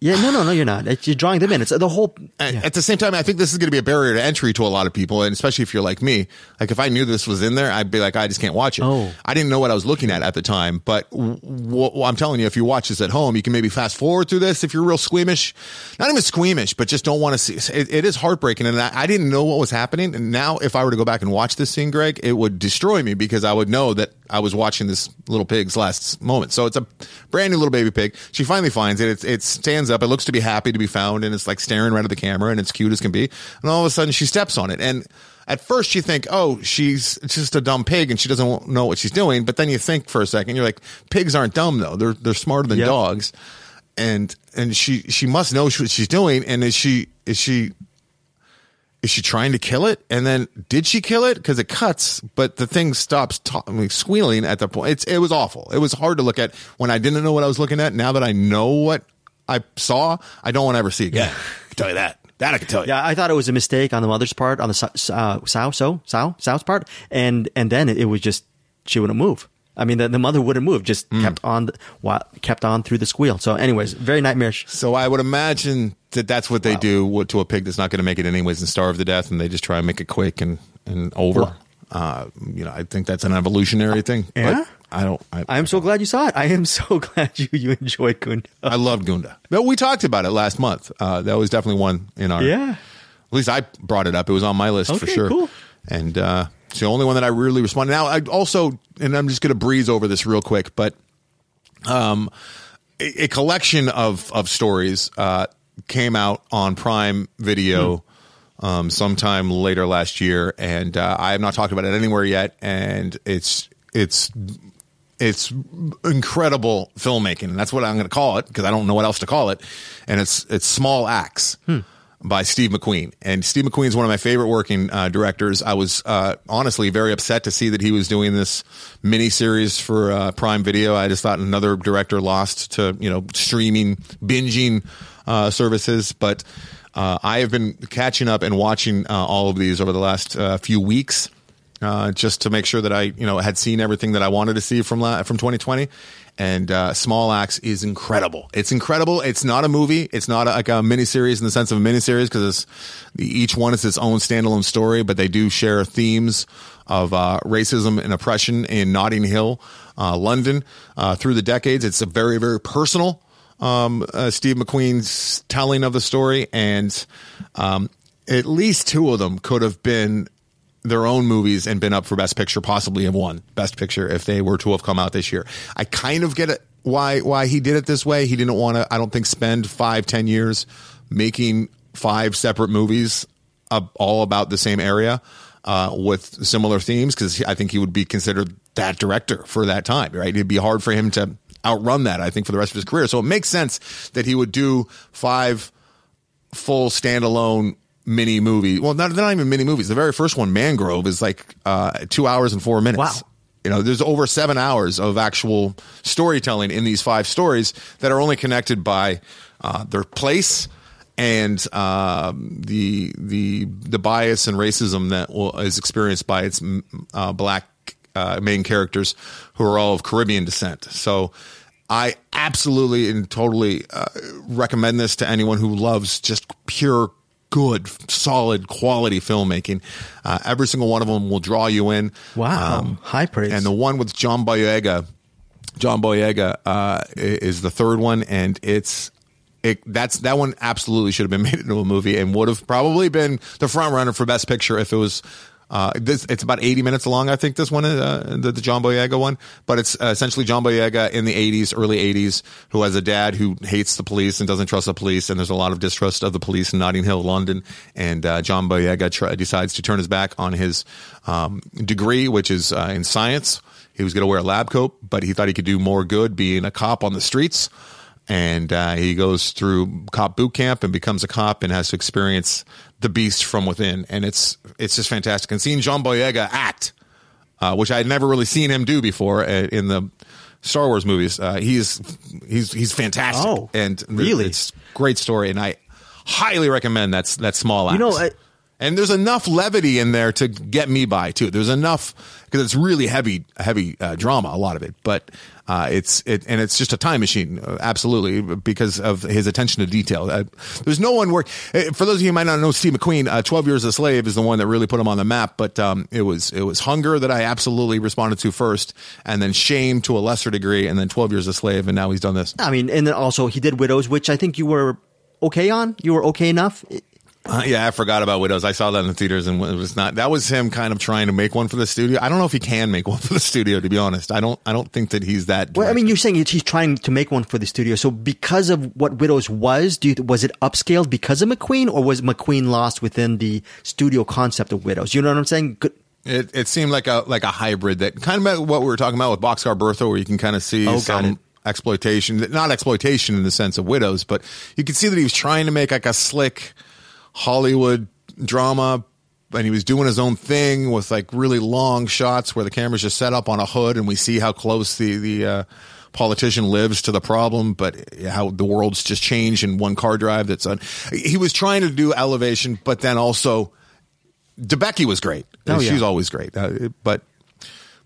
yeah, no, no, no, you're not. It's, you're drawing them in. It's the whole. Yeah. At the same time, I think this is going to be a barrier to entry to a lot of people, and especially if you're like me. Like if I knew this was in there, I'd be like, I just can't watch it. Oh. I didn't know what I was looking at at the time, but w- w- I'm telling you, if you watch this at home, you can maybe fast forward through this if you're real squeamish. Not even squeamish, but just don't want to see. It, it is heartbreaking, and I, I didn't know what was happening. And now, if I were to go back and watch this scene, Greg, it would destroy me, because I would know that I was watching this little pig's last moment. So it's a brand new little baby pig. She finally finds it. It, it stands up. It looks to be happy to be found, and it's like staring right at the camera, and it's cute as can be. And all of a sudden, she steps on it. And at first, you think, oh, she's just a dumb pig, and she doesn't know what she's doing. But then you think for a second, you're like, pigs aren't dumb, though. They're they're smarter than yep. dogs. And and she she must know what she's doing. And is she is she is she trying to kill it? And then did she kill it? Because it cuts, but the thing stops ta- I mean, squealing at the point. It's it was awful. It was hard to look at when I didn't know what I was looking at. Now that I know what I saw, I don't want to ever see again. Yeah. I can tell you that. That I can tell you. Yeah, I thought it was a mistake on the mother's part, on the uh, sow, so, sow, sow's part. And and then it, it was just, she wouldn't move. I mean, the, the mother wouldn't move, just mm. kept on kept on through the squeal. So anyways, very nightmarish. So I would imagine that that's what they wow. do to a pig that's not going to make it anyways and starve to death, and they just try and make it quick and, and over. Well, uh, you know, I think that's an evolutionary uh, thing. Yeah? But I don't. I, I'm I don't. so glad you saw it. I am so glad you, you enjoyed Gunda. I love Gunda. But we talked about it last month. Uh, that was definitely one in our. Yeah. At least I brought it up. It was on my list okay, for sure. Cool. And uh, it's the only one that I really responded. Now I also, and I'm just going to breeze over this real quick, but um, a, a collection of of stories uh, came out on Prime Video. Mm. Um, sometime later last year, and uh, I have not talked about it anywhere yet. And it's it's it's incredible filmmaking, and that's what I'm going to call it, because I don't know what else to call it. And it's it's Small Axe hmm. by Steve McQueen, and Steve McQueen is one of my favorite working uh, directors. I was uh, honestly very upset to see that he was doing this mini series for uh, Prime Video. I just thought another director lost to you know streaming binging uh, services, but. Uh, I have been catching up and watching uh, all of these over the last uh, few weeks, uh, just to make sure that I, you know, had seen everything that I wanted to see from la- from twenty twenty. And uh, Small Axe is incredible. It's incredible. It's not a movie. It's not a, like a miniseries in the sense of a miniseries, because each one is its own standalone story. But they do share themes of uh, racism and oppression in Notting Hill, uh, London, uh, through the decades. It's a very, very personal. Um, uh, Steve McQueen's telling of the story, and um, at least two of them could have been their own movies and been up for Best Picture, possibly have won Best Picture if they were to have come out this year. I kind of get it why why he did it this way. He didn't want to, I don't think, spend five, ten years making five separate movies uh, all about the same area uh, with similar themes, because I think he would be considered that director for that time, right? It'd be hard for him to outrun that, I think, for the rest of his career. So it makes sense that he would do five full standalone mini movies. Well, not, they're not even mini movies. The very first one, Mangrove, is like uh, two hours and four minutes. Wow. you know, there's over seven hours of actual storytelling in these five stories that are only connected by uh, their place and uh, the the the bias and racism that will, is experienced by its uh, black uh, main characters, who are all of Caribbean descent. So I absolutely and totally uh, recommend this to anyone who loves just pure, good, solid, quality filmmaking. Uh, every single one of them will draw you in. Wow. Um, high praise. And the one with John Boyega, John Boyega uh, is the third one. And it's, it, that's, that one absolutely should have been made into a movie and would have probably been the front runner for Best Picture if it was. Uh, this, it's about eighty minutes long, I think, this one, uh, the, the John Boyega one. But it's uh, essentially John Boyega in the eighties, early eighties, who has a dad who hates the police and doesn't trust the police. And there's a lot of distrust of the police in Notting Hill, London. And uh, John Boyega try, decides to turn his back on his um, degree, which is uh, in science. He was going to wear a lab coat, but he thought he could do more good being a cop on the streets. And uh, he goes through cop boot camp and becomes a cop and has to experience the beast from within. And it's it's just fantastic. And seeing John Boyega act, uh, which I had never really seen him do before in the Star Wars movies, uh, he's he's he's fantastic. Oh, and really, it's a great story. And I highly recommend that's that Small Axe. You know, I- and there's enough levity in there to get me by too. There's enough because it's really heavy, heavy uh, drama, a lot of it. But uh, it's it, and it's just a time machine, absolutely, because of his attention to detail. Uh, there's no one work. For those of you who might not know, Steve McQueen, uh, twelve Years a Slave, is the one that really put him on the map. But um, it was it was Hunger that I absolutely responded to first, and then Shame to a lesser degree, and then twelve Years a Slave, and now he's done this. I mean, and then also he did Widows, which I think you were okay on. You were okay enough. Uh, yeah, I forgot about Widows. I saw that in the theaters, and it was not. That was him kind of trying to make one for the studio. I don't know if he can make one for the studio, to be honest. I don't. I don't think that he's that. Director. Well, I mean, you're saying he's trying to make one for the studio. So, because of what Widows was, do you, was it upscaled because of McQueen, or was McQueen lost within the studio concept of Widows? You know what I'm saying? Good. It it seemed like a like a hybrid that kind of what we were talking about with Boxcar Bertha, where you can kind of see oh, some. Got it. Exploitation, not exploitation in the sense of Widows, but you could see that he was trying to make like a slick Hollywood drama, and he was doing his own thing with like really long shots where the camera's just set up on a hood and we see how close the the uh, politician lives to the problem, but how the world's just changed in one car drive. That's on. He was trying to do elevation, but then also DeBecky was great. Oh, she's yeah. always great, uh, but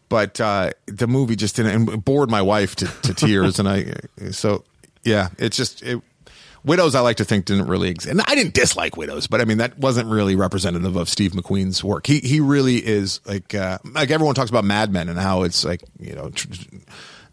but uh, the movie just didn't and bored my wife to, to tears, and I so yeah, it's just. It, Widows, I like to think, didn't really exist. And I didn't dislike Widows, but I mean, that wasn't really representative of Steve McQueen's work. He he really is like, uh, like everyone talks about Mad Men and how it's like, you know, tr-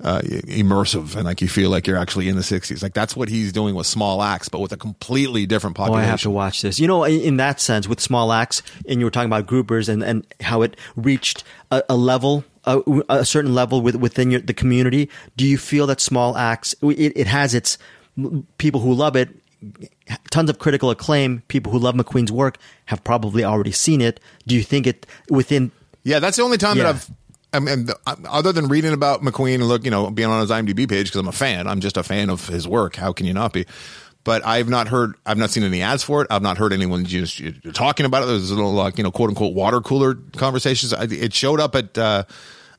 uh, immersive and like you feel like you're actually in the sixties. Like that's what he's doing with Small Axe, but with a completely different population. Oh, I have to watch this. You know, in that sense, with Small Axe, and you were talking about Groupers and, and how it reached a, a level. A, a certain level with, within your, the community. Do you feel that Small Axe, it, it has its people who love it, tons of critical acclaim, people who love McQueen's work have probably already seen it. Do you think it within... Yeah, that's the only time yeah. that I've... I mean, other than reading about McQueen and look, you know, being on his IMDb page, because I'm a fan. I'm just a fan of his work. How can you not be? But I've not heard... I've not seen any ads for it. I've not heard anyone just talking about it. There's a little, like, you know, quote-unquote water cooler conversations. It showed up at... Uh,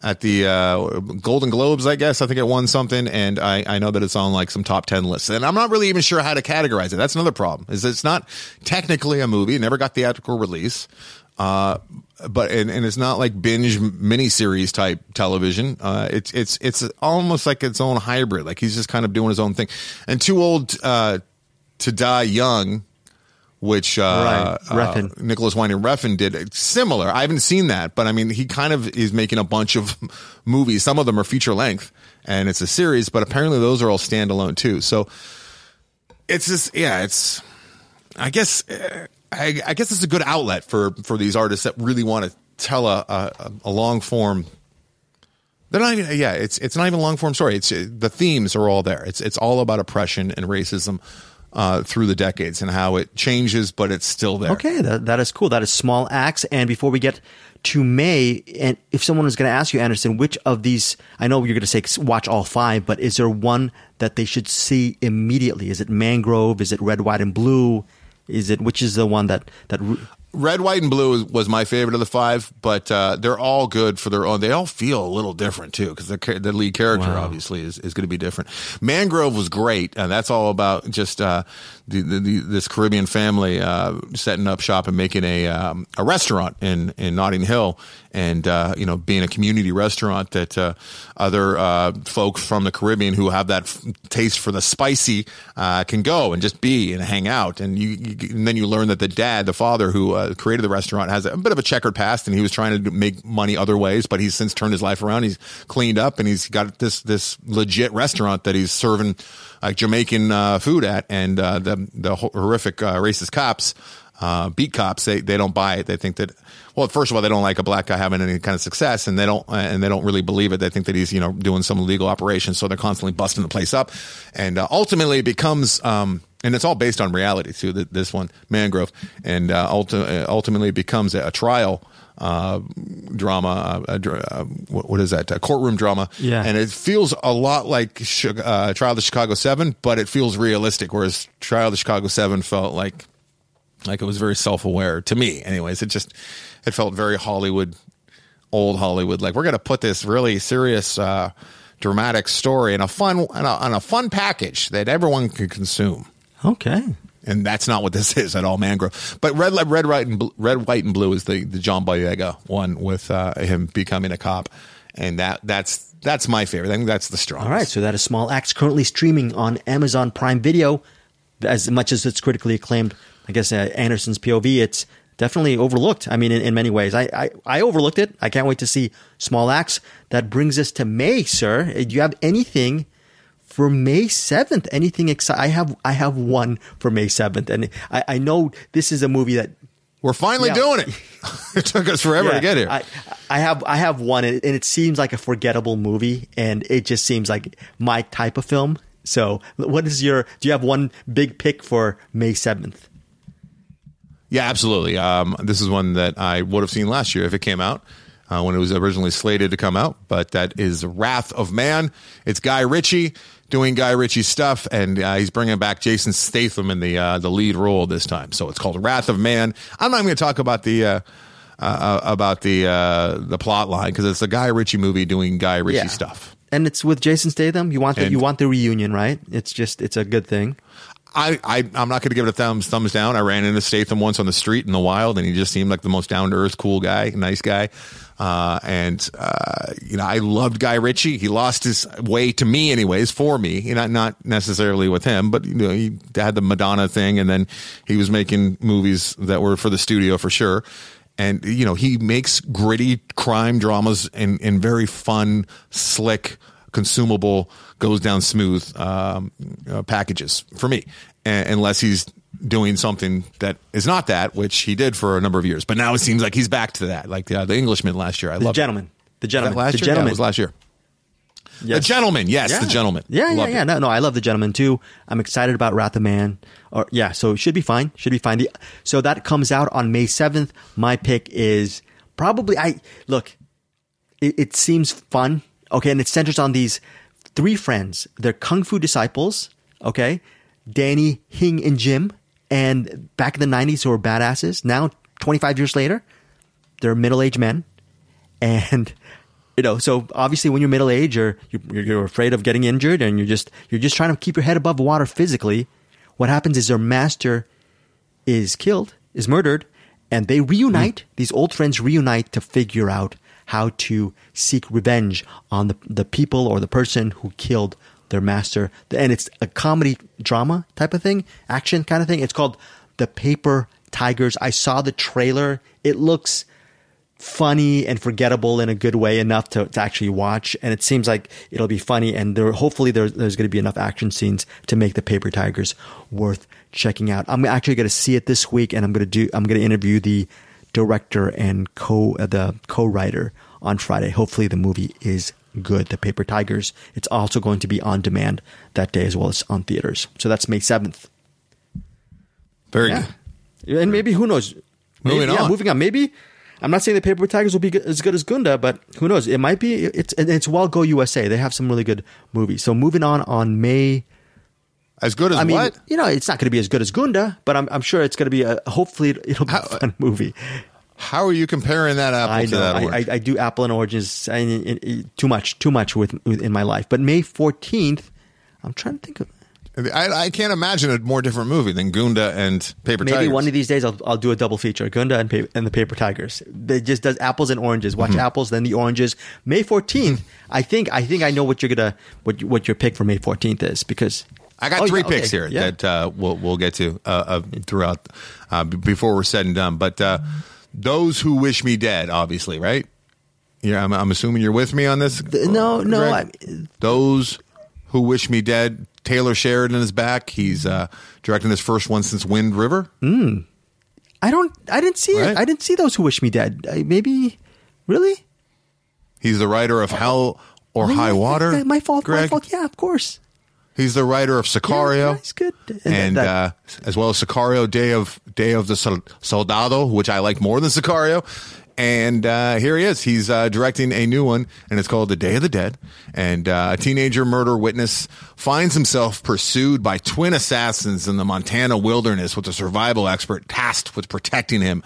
At the uh, Golden Globes, I guess. I think it won something, and I, I know that it's on like some top ten lists. And I'm not really even sure how to categorize it. That's another problem. Is it's not technically a movie. It never got theatrical release, uh, but and, and it's not like binge miniseries type television. Uh, it's it's it's almost like its own hybrid. Like he's just kind of doing his own thing. And Too Old uh, to Die Young, which uh, right. uh Nicholas Winding Refn did. It's similar. I haven't seen that, but I mean, he kind of is making a bunch of movies. Some of them are feature length and it's a series, but apparently those are all standalone too. So it's just, yeah, it's, I guess, I, I guess it's a good outlet for, for these artists that really want to tell a, a, a long form. They're not even, yeah, it's, it's not even a long form story. It's the themes are all there. It's, it's all about oppression and racism Uh, through the decades and how it changes, but it's still there. Okay, that, that is cool. That is Small Axe. And before we get to May, and if someone is going to ask you, Anderson, which of these, I know you're going to say watch all five, but is there one that they should see immediately? Is it Mangrove? Is it Red, White, and Blue? Is it, which is the one that, that Red, White, and Blue was my favorite of the five, but uh, they're all good for their own. They all feel a little different, too, because the, the lead character, wow. obviously, is, is going to be different. Mangrove was great, and that's all about just uh, the, the, the, this Caribbean family uh, setting up shop and making a um, a restaurant in, in Notting Hill, and uh, you know, being a community restaurant that uh, other uh, folks from the Caribbean who have that f- taste for the spicy uh, can go and just be and hang out. And, you, you, and then you learn that the dad, the father who Uh, created the restaurant, has a bit of a checkered past, and he was trying to make money other ways, but he's since turned his life around. He's cleaned up, and he's got this this legit restaurant that he's serving like uh, Jamaican uh, food at, and uh, the the horrific uh, racist cops, uh, beat cops, they they don't buy it. They think that, well, first of all, they don't like a black guy having any kind of success, and they don't and they don't really believe it. They think that he's, you know, doing some illegal operation, so they're constantly busting the place up, and uh, ultimately it becomes. Um, And it's all based on reality, too, this one, Mangrove. And uh, ulti- ultimately it becomes a trial uh, drama. Uh, uh, what is that? A courtroom drama. Yeah. And it feels a lot like uh, Trial of the Chicago seven, but it feels realistic, whereas Trial of the Chicago seven felt like like it was very self-aware to me. Anyways, it just it felt very Hollywood, old Hollywood. Like, we're going to put this really serious, uh, dramatic story in a fun, in a, in a fun package that everyone can consume. Okay, and that's not what this is at all, Mangrove. But red, red, white, and blue, red, white, and blue is the, the John Boyega one with uh, him becoming a cop, and that that's that's my favorite. I think that's the strongest. All right, so that is Small Axe, currently streaming on Amazon Prime Video. As much as it's critically acclaimed, I guess uh, Anderson's P O V, it's definitely overlooked. I mean, in, in many ways, I, I I overlooked it. I can't wait to see Small Axe. That brings us to May, sir. Do you have anything? For May seventh, anything exciting? I have I have one for May seventh, and I, I know this is a movie that we're finally yeah. doing it. It took us forever yeah, to get here. I, I have I have one, and it seems like a forgettable movie, and it just seems like my type of film. So, what is your? Do you have one big pick for May seventh? Yeah, absolutely. Um, this is one that I would have seen last year if it came out. Uh, when it was originally slated to come out, but that is Wrath of Man. It's Guy Ritchie doing Guy Ritchie stuff, and uh, he's bringing back Jason Statham in the uh, the lead role this time. So it's called Wrath of Man. I'm not even going to talk about the uh, uh, about the uh, the plot line because it's a Guy Ritchie movie doing Guy Ritchie yeah. stuff, and it's with Jason Statham. You want the, and, you want the reunion, right? It's just it's a good thing. I, I, I'm not going to give it a thumbs thumbs down. I ran into Statham once on the street in the wild, and he just seemed like the most down-to-earth, cool guy, nice guy. Uh, and, uh, you know, I loved Guy Ritchie. He lost his way to me anyways, for me, you know, not necessarily with him, but, you know, he had the Madonna thing, and then he was making movies that were for the studio for sure. And, you know, he makes gritty crime dramas and, and very fun, slick, consumable, goes down smooth um, uh, packages for me, a- unless he's doing something that is not that, which he did for a number of years. But now it seems like he's back to that, like the, uh, the Englishman last year. I love The Gentleman. The Gentleman. Last the year? Gentleman. Yeah, it was last year. Yes. The Gentleman. Yes, yeah. The Gentleman. Yeah, yeah, yeah, yeah. No, no, I love The Gentleman too. I'm excited about Wrath of Man. Or, yeah, so it should be fine. Should be fine. The, so that comes out on May seventh. My pick is probably, I look, it, it seems fun. Okay, and it centers on these three friends. They're kung fu disciples, okay? Danny, Hing, and Jim. And back in the nineties, they were badasses. Now, twenty-five years later, they're middle-aged men. And, you know, so obviously when you're middle-aged, you're, you're, you're afraid of getting injured, and you're just you're just trying to keep your head above water physically. What happens is their master is killed, is murdered, and they reunite. Mm-hmm. These old friends reunite to figure out how to seek revenge on the the people or the person who killed their master. And it's a comedy drama type of thing, action kind of thing. It's called The Paper Tigers. I saw the trailer. It looks funny and forgettable in a good way, enough to, to actually watch. And it seems like it'll be funny. And there, hopefully there, there's going to be enough action scenes to make The Paper Tigers worth checking out. I'm actually going to see it this week, and I'm going to do. I'm going to interview the director and co uh, the co-writer on Friday. Hopefully the movie is good, The Paper Tigers. It's also going to be on demand that day as well as on theaters. So that's May seventh. Very yeah. good. And maybe, who knows? Maybe, moving yeah, on. Moving on. Maybe, I'm not saying The Paper Tigers will be good, as good as Gunda, but who knows? It might be. It's, it's Well Go U S A. They have some really good movies. So moving on on May As good as I mean, what? You know, it's not going to be as good as Gunda, but I'm, I'm sure it's going to be a. Hopefully, it'll be how, a fun movie. How are you comparing that apple I know, to that I, orange? I, I do apple and oranges I, I, I, too much, too much with, with in my life. But May fourteenth, I'm trying to think of. I, I can't imagine a more different movie than Gunda and Paper Maybe Tigers. Maybe one of these days I'll, I'll do a double feature, Gunda and, pa- and the Paper Tigers. It just does apples and oranges. Watch mm-hmm. apples, then the oranges. May fourteenth. I think I think I know what you're gonna what what your pick for May fourteenth is because I got oh, three yeah, okay. picks here yeah. that uh, we'll we'll get to uh, uh, throughout uh, before we're said and done. But uh, Those Who Wish Me Dead, obviously, right? Yeah, I'm, I'm assuming you're with me on this. No, no. I, Those Who Wish Me Dead. Taylor Sheridan is back. He's uh, directing his first one since Wind River. Mm. I don't. I didn't see right? it. I didn't see Those Who Wish Me Dead. I, maybe, really. He's the writer of Hell or oh, High Water. My, my fault. Greg. My fault. Yeah, of course. He's the writer of Sicario. Yeah, he's good, and, and that, uh, as well as Sicario, Day of Day of the Soldado, which I like more than Sicario. And uh, here he is. He's uh, directing a new one, and it's called The Day of the Dead. And uh, a teenager murder witness finds himself pursued by twin assassins in the Montana wilderness with a survival expert tasked with protecting him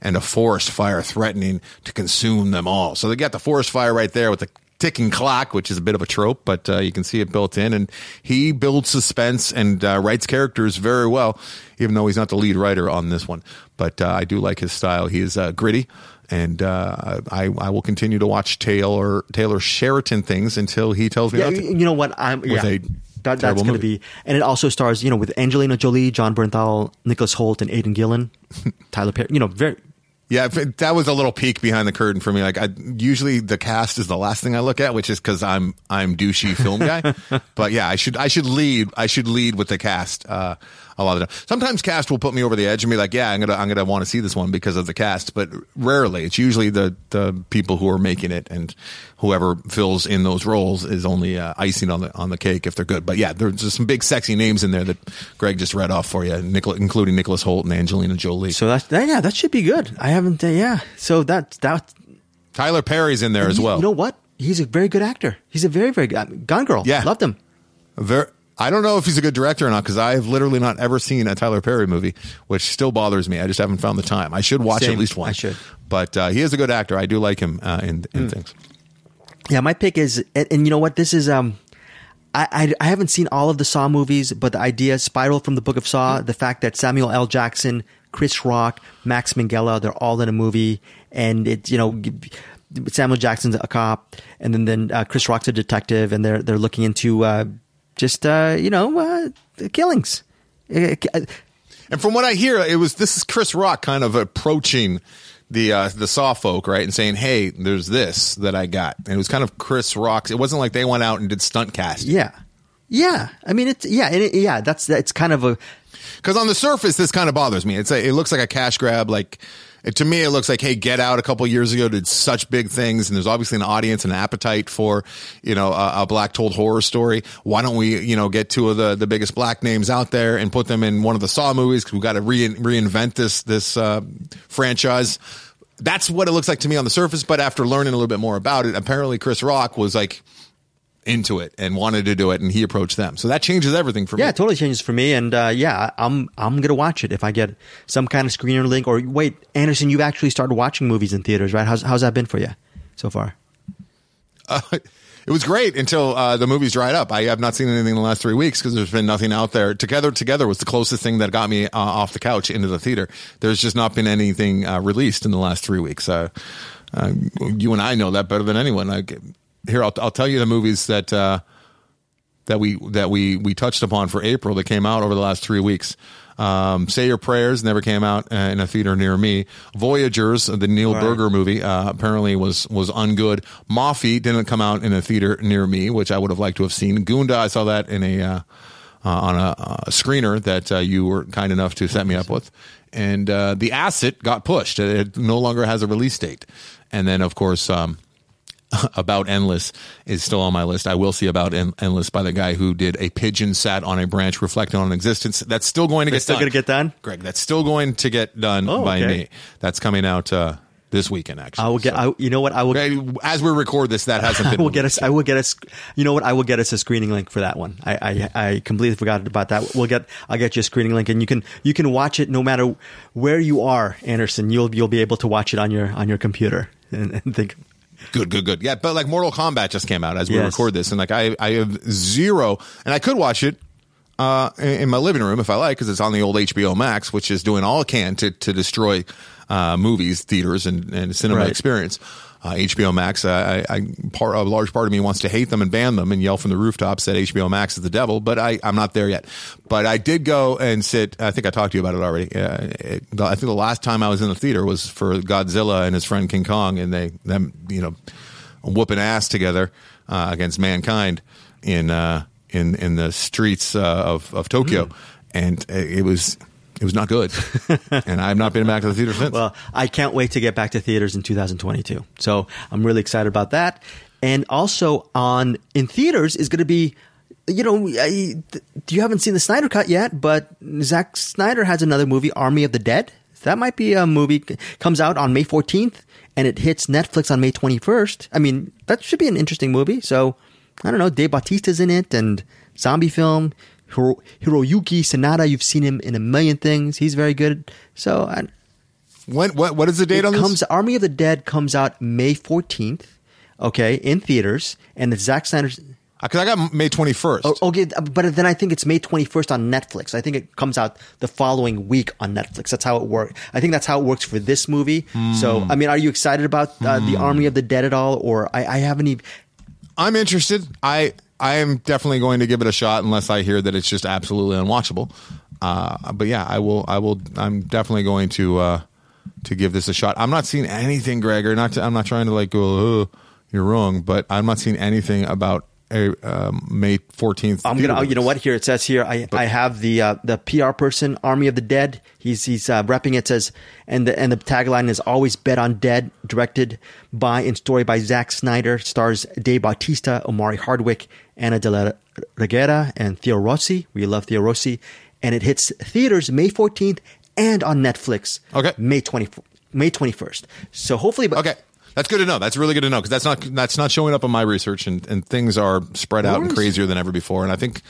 and a forest fire threatening to consume them all. So they got the forest fire right there with the ticking clock, which is a bit of a trope, but uh, you can see it built in. And he builds suspense and uh, writes characters very well, even though he's not the lead writer on this one. But uh, I do like his style. He is uh, gritty. And uh, I, I will continue to watch Taylor Taylor Sheridan things until he tells me. Yeah, not to, you know what? I'm with yeah, a that, that's going to be, and it also stars you know with Angelina Jolie, John Bernthal, Nicholas Hoult, and Aidan Gillen, Tyler Perry. You know, very. Yeah, that was a little peek behind the curtain for me. Like, I usually the cast is the last thing I look at, which is because I'm I'm douchey film guy. But yeah, I should I should lead I should lead with the cast. Uh, a lot of the time. Sometimes cast will put me over the edge and be like, yeah, I'm gonna I'm gonna want to see this one because of the cast. But rarely, it's usually the the people who are making it and whoever fills in those roles is only uh, icing on the on the cake if they're good. But yeah, there's just some big sexy names in there that Greg just read off for you, Nicola, including Nicholas Hoult and Angelina Jolie. So that's that, yeah, that should be good. I haven't, uh, yeah. So that, that. Tyler Perry's in there as well. You know what? He's a very good actor. He's a very, very good. Gone Girl. Yeah. Loved him. Very, I don't know if he's a good director or not because I've literally not ever seen a Tyler Perry movie, which still bothers me. I just haven't found the time. I should watch Same. At least one. I should. But uh, he is a good actor. I do like him uh, in, in mm. things. Yeah, my pick is, and, and you know what? This is, um, I, I, I haven't seen all of the Saw movies, but the idea spiraled from the Book of Saw, mm. the fact that Samuel L. Jackson, Chris Rock, Max Minghella, they're all in a movie. And it's, you know, Samuel Jackson's a cop. And then, then uh, Chris Rock's a detective. And they're, they're looking into uh, just, uh, you know, uh, killings. And from what I hear, it was, this is Chris Rock kind of approaching the uh, the Saw folk, right? And saying, hey, there's this that I got. And it was kind of Chris Rock's. It wasn't like they went out and did stunt casting. Yeah. Yeah. I mean, it's, yeah. It, yeah. That's, it's kind of a, because on the surface, this kind of bothers me. It's a, it looks like a cash grab. Like to me, it looks like, hey, Get Out a couple years ago did such big things, and there's obviously an audience and an appetite for, you know, a, a black told horror story. Why don't we, you know, get two of the, the biggest black names out there and put them in one of the Saw movies because we've got to re- reinvent this this uh, franchise. That's what it looks like to me on the surface. But after learning a little bit more about it, apparently Chris Rock was like into it and wanted to do it, and he approached them. So that changes everything for me. Yeah, it totally changes for me. And uh, yeah, I'm I'm gonna watch it if I get some kind of screener link. Or wait, Anderson, you've actually started watching movies in theaters, right? How's how's that been for you so far? Uh, it was great until uh, the movies dried up. I have not seen anything in the last three weeks because there's been nothing out there. Together Together was the closest thing that got me uh, off the couch into the theater. There's just not been anything uh, released in the last three weeks. Uh, uh, you and I know that better than anyone. I Here, I'll, I'll tell you the movies that uh, that we that we we touched upon for April that came out over the last three weeks. Um, Say Your Prayers never came out uh, in a theater near me. Voyagers, the Neil right. Berger movie, uh, apparently was was ungood. Mafi didn't come out in a theater near me, which I would have liked to have seen. Gunda, I saw that in a uh, uh, on a, a screener that uh, you were kind enough to set me up with. And uh, The Asset got pushed; it no longer has a release date. And then, of course. Um, About Endless is still on my list. I will see About en- Endless by the guy who did A Pigeon Sat on a Branch Reflecting on Existence. That's still going to that's get still done. Still going to get done, Greg. That's still going to get done oh, by okay. me. That's coming out uh, this weekend. Actually, I will get. So, I, you know what? I will. As we record this, that hasn't been. I will get us. I will get us. You know what? I will get us a screening link for that one. I, I I completely forgot about that. We'll get. I'll get you a screening link, and you can you can watch it no matter where you are, Anderson. You'll you'll be able to watch it on your on your computer and, and think. Good, good, good. Yeah, but like Mortal Kombat just came out as we yes. record this, and like I, I have zero, and I could watch it uh, in my living room if I like, because it's on the old H B O Max, which is doing all it can to to destroy uh, movies, theaters, and, and cinema right. experience. Uh, H B O Max, I, I, I part, a large part of me wants to hate them and ban them and yell from the rooftops that H B O Max is the devil, but I, I'm not there yet. But I did go and sit. I think I talked to you about it already. Uh, it, I think the last time I was in the theater was for Godzilla and his friend King Kong, and they them you know whooping ass together uh, against mankind in uh, in in the streets uh, of of Tokyo, mm. and it was. It was not good, and I have not been back to the theater since. Well, I can't wait to get back to theaters in two thousand twenty-two. So I'm really excited about that. And also on in theaters is going to be, you know, I, you haven't seen the Snyder Cut yet, but Zack Snyder has another movie, Army of the Dead. That might be a movie comes out on May fourteenth, and it hits Netflix on May twenty-first. I mean, that should be an interesting movie. So I don't know. Dave Bautista's in it, and zombie film. Hiro- Hiroyuki Sanada, you've seen him in a million things. He's very good. So, I, when, what what is the date on comes, this? Army of the Dead comes out May fourteenth, okay, in theaters, and it's Zack Snyder's. Because I got May twenty-first. Oh, okay, but then I think it's May twenty-first on Netflix. I think it comes out the following week on Netflix. That's how it works. I think that's how it works for this movie. Mm. So, I mean, are you excited about uh, mm. the Army of the Dead at all? Or I, I haven't even. I'm interested. I. I am definitely going to give it a shot unless I hear that it's just absolutely unwatchable. Uh, but yeah, I will. I will. I'm definitely going to uh, to give this a shot. I'm not seeing anything, Greg. Or not. To, I'm not trying to like go. Oh, you're wrong. But I'm not seeing anything about a uh, May fourteenth. I'm gonna. Oh, you know what? Here it says here. I but, I have the uh, the P R person, Army of the Dead. He's he's uh, repping it. Says and the and the tagline is always bet on dead. Directed by and story by Zack Snyder. Stars Dave Bautista, Omari Hardwick, Ana de la Reguera, and Theo Rossi. We love Theo Rossi. And it hits theaters May fourteenth and on Netflix okay. May twenty-first. So hopefully... But- okay. That's good to know. That's really good to know because that's not that's not showing up on my research, and, and things are spread out and crazier than ever before. And I think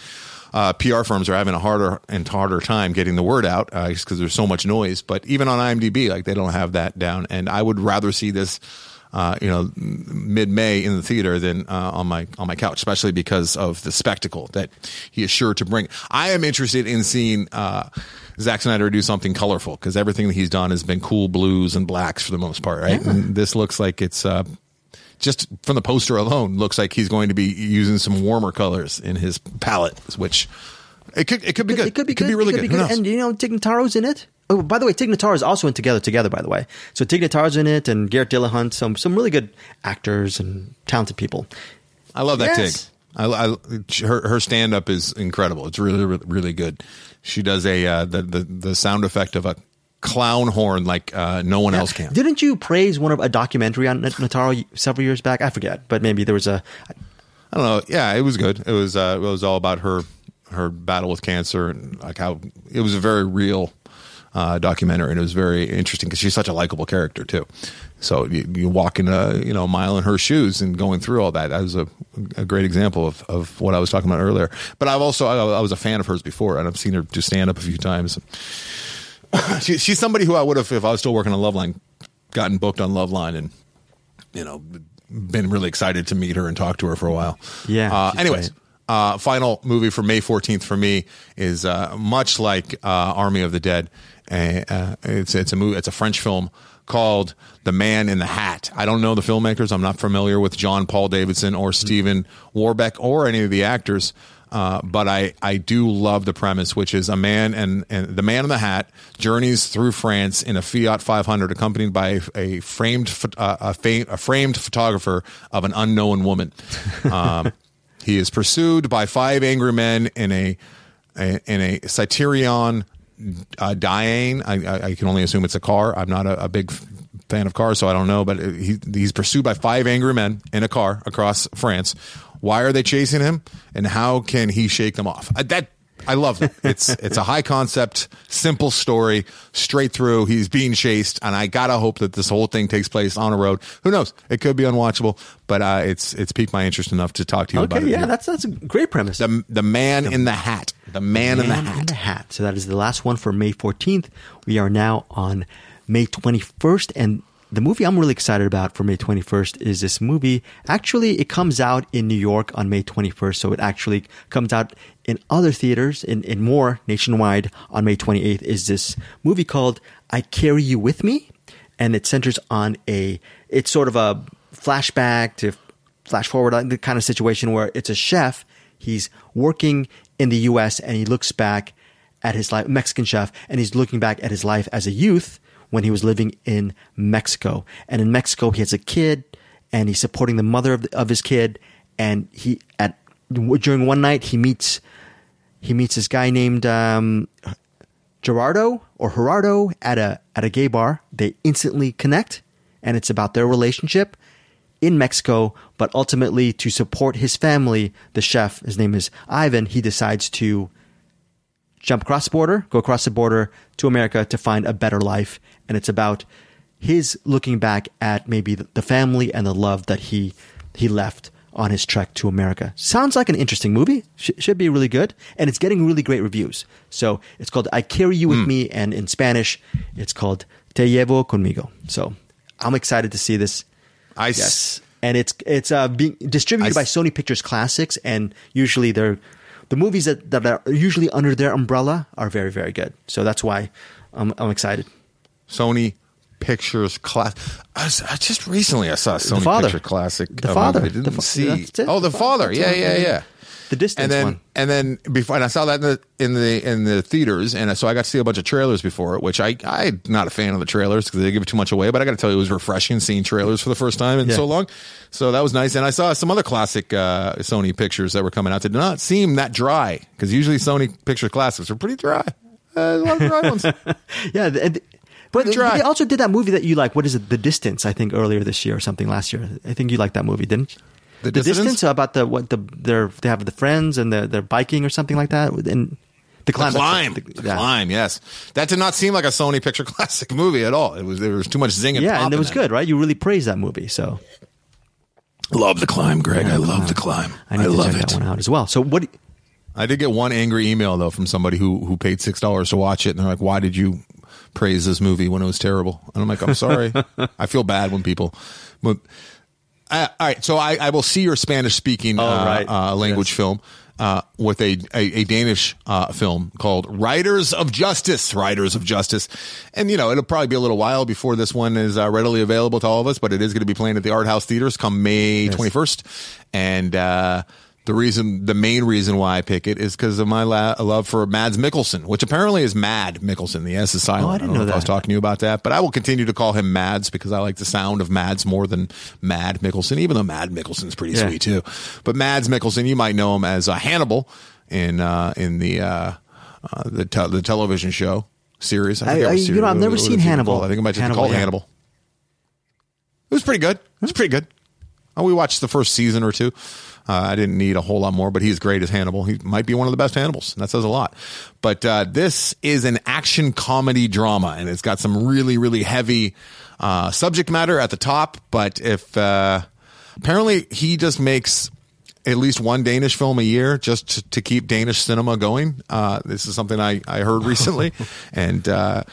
uh, P R firms are having a harder and harder time getting the word out uh, just because there's so much noise. But even on IMDb, like they don't have that down. And I would rather see this... Uh, you know, mid-May in the theater than uh, on my on my couch, especially because of the spectacle that he is sure to bring. I am interested in seeing uh, Zack Snyder do something colorful because everything that he's done has been cool blues and blacks for the most part, right? Yeah. And this looks like it's uh, just from the poster alone looks like he's going to be using some warmer colors in his palette, which it could it could be good. It could be, it could good. be really could good. Be good. And you know, Tignataro's in it. Oh, by the way, Tig Notaro is also in Together Together, by the way. So Tig Notaro's in it and Garrett Dillahunt, some some really good actors and talented people. I love that yes. Tig. I, I, her her stand-up is incredible. It's really, really, really good. She does a uh, the, the, the sound effect of a clown horn like uh, no one yeah. else can. Didn't you praise one of a documentary on Notaro several years back? I forget, but maybe there was a... I don't know. Yeah, it was good. It was, uh, it was all about her her battle with cancer and like how it was a very real... Uh, documentary, and it was very interesting because she's such a likable character too. So you, you walk in a you know a mile in her shoes and going through all that. That was a, a great example of, of what I was talking about earlier. But I've also I, I was a fan of hers before, and I've seen her do stand up a few times. she, she's somebody who I would have, if I was still working on Loveline, gotten booked on Loveline, and you know been really excited to meet her and talk to her for a while. Yeah. Uh, anyways. Great. Uh, final movie for May fourteenth for me is uh, much like uh, Army of the Dead. Uh, uh, it's it's a movie. It's a French film called The Man in the Hat. I don't know the filmmakers. I'm not familiar with John Paul Davidson or Stephen Warbeck or any of the actors. Uh, but I, I do love the premise, which is a man and, and the man in the hat journeys through France in a Fiat five hundred, accompanied by a, a framed uh, a, fa- a framed photographer of an unknown woman. Um, He is pursued by five angry men in a, a in a Citerion uh, Diane. I, I can only assume it's a car. I'm not a, a big fan of cars, so I don't know. But he, he's pursued by five angry men in a car across France. Why are they chasing him? And how can he shake them off? That I love them. It's it's a high concept, simple story, straight through. He's being chased, and I gotta hope that this whole thing takes place on a road. Who knows? It could be unwatchable, but uh, it's it's piqued my interest enough to talk to you okay, about it. Yeah, that's that's a great premise. The the man the, in the hat. The man, the man in the hat. In the hat. So that is the last one for May fourteenth. We are now on May twenty-first, and the movie I'm really excited about for May twenty-first is this movie. Actually, it comes out in New York on May twenty-first, so it actually comes out in other theaters, in, in more nationwide on May twenty-eighth, is this movie called I Carry You With Me, and it centers on a, it's sort of a flashback to flash forward, the kind of situation where it's a chef, he's working in the U S, and he looks back at his life, Mexican chef, and he's looking back at his life as a youth, when he was living in Mexico. And in Mexico, he has a kid, and he's supporting the mother of, the, of his kid. And he at during one night, he meets he meets this guy named um, Gerardo or Gerardo at a at a gay bar. They instantly connect, and it's about their relationship in Mexico. But ultimately, to support his family, the chef, his name is Ivan, he decides to jump across the border, go across the border to America to find a better life. And it's about his looking back at maybe the family and the love that he he left on his trek to America. Sounds like an interesting movie. Sh- should be really good. And it's getting really great reviews. So it's called I Carry You With mm. Me. And in Spanish, it's called Te Llevo Conmigo. So I'm excited to see this. I yes. S- and it's, it's uh, being distributed I by Sony Pictures Classics. And usually they're... The movies that, that are usually under their umbrella are very, very good. So that's why I'm, I'm excited. Sony Pictures Classic. I, I just recently I saw a Sony Picture Classic. The Father. I didn't see. Oh, The Father. Yeah, yeah, yeah. The Distance and then, one. And then before, and I saw that in the in the in the theaters, and so I got to see a bunch of trailers before it, which I I'm not a fan of the trailers because they give too much away. But I got to tell you, it was refreshing seeing trailers for the first time in yeah. so long. So that was nice. And I saw some other classic uh, Sony pictures that were coming out that did not seem that dry because usually Sony Picture Classics are pretty dry. Uh, a lot of dry ones. Yeah, the, the, but, dry. But they also did that movie that you like. What is it? The Distance. I think earlier this year or something last year. I think you liked that movie, didn't you? The, the distance about the what the they're they have the friends and they're, they're biking or something like that and the climb the climb, the, the, the yeah. climb yes that did not seem like a Sony Picture Classic movie at all. It was there was too much zing and yeah pop and it was good it. Right, you really praised that movie. So love The Climb, Greg. Yeah, I love wow. The Climb. I, need I to love check it that one out as well. So what I did get one angry email though from somebody who who paid six dollars to watch it, and they're like, why did you praise this movie when it was terrible? And I'm like, I'm sorry. I feel bad when people but Uh, all right, so I, I will see your Spanish-speaking uh, oh, right. uh, language yes. film uh, with a, a, a Danish uh, film called Riders of Justice, Riders of Justice. And, you know, it'll probably be a little while before this one is uh, readily available to all of us, but it is going to be playing at the Art House Theaters come May twenty-first. And uh, the reason, the main reason why I pick it is because of my la- love for Mads Mikkelsen, which apparently is Mad Mikkelsen. The S is silent. Oh, I, didn't I don't know, know if that. I was talking to you about that, but I will continue to call him Mads because I like the sound of Mads more than Mad Mikkelsen, even though Mad Mikkelsen's pretty yeah. sweet too. But Mads Mikkelsen, you might know him as uh, Hannibal in uh, in the uh, uh, the, te- the television show series. I, think I, I, I series. You know, I've never what, seen what Hannibal. I think I might just Hannibal, call it yeah. Hannibal. It was pretty good. It was pretty good. Oh, we watched the first season or two. Uh, I didn't need a whole lot more, but he's great as Hannibal. He might be one of the best Hannibals. And that says a lot. But uh, this is an action comedy drama, and it's got some really, really heavy uh, subject matter at the top. But if uh, apparently he just makes at least one Danish film a year just to, to keep Danish cinema going. Uh, this is something I, I heard recently. and, uh,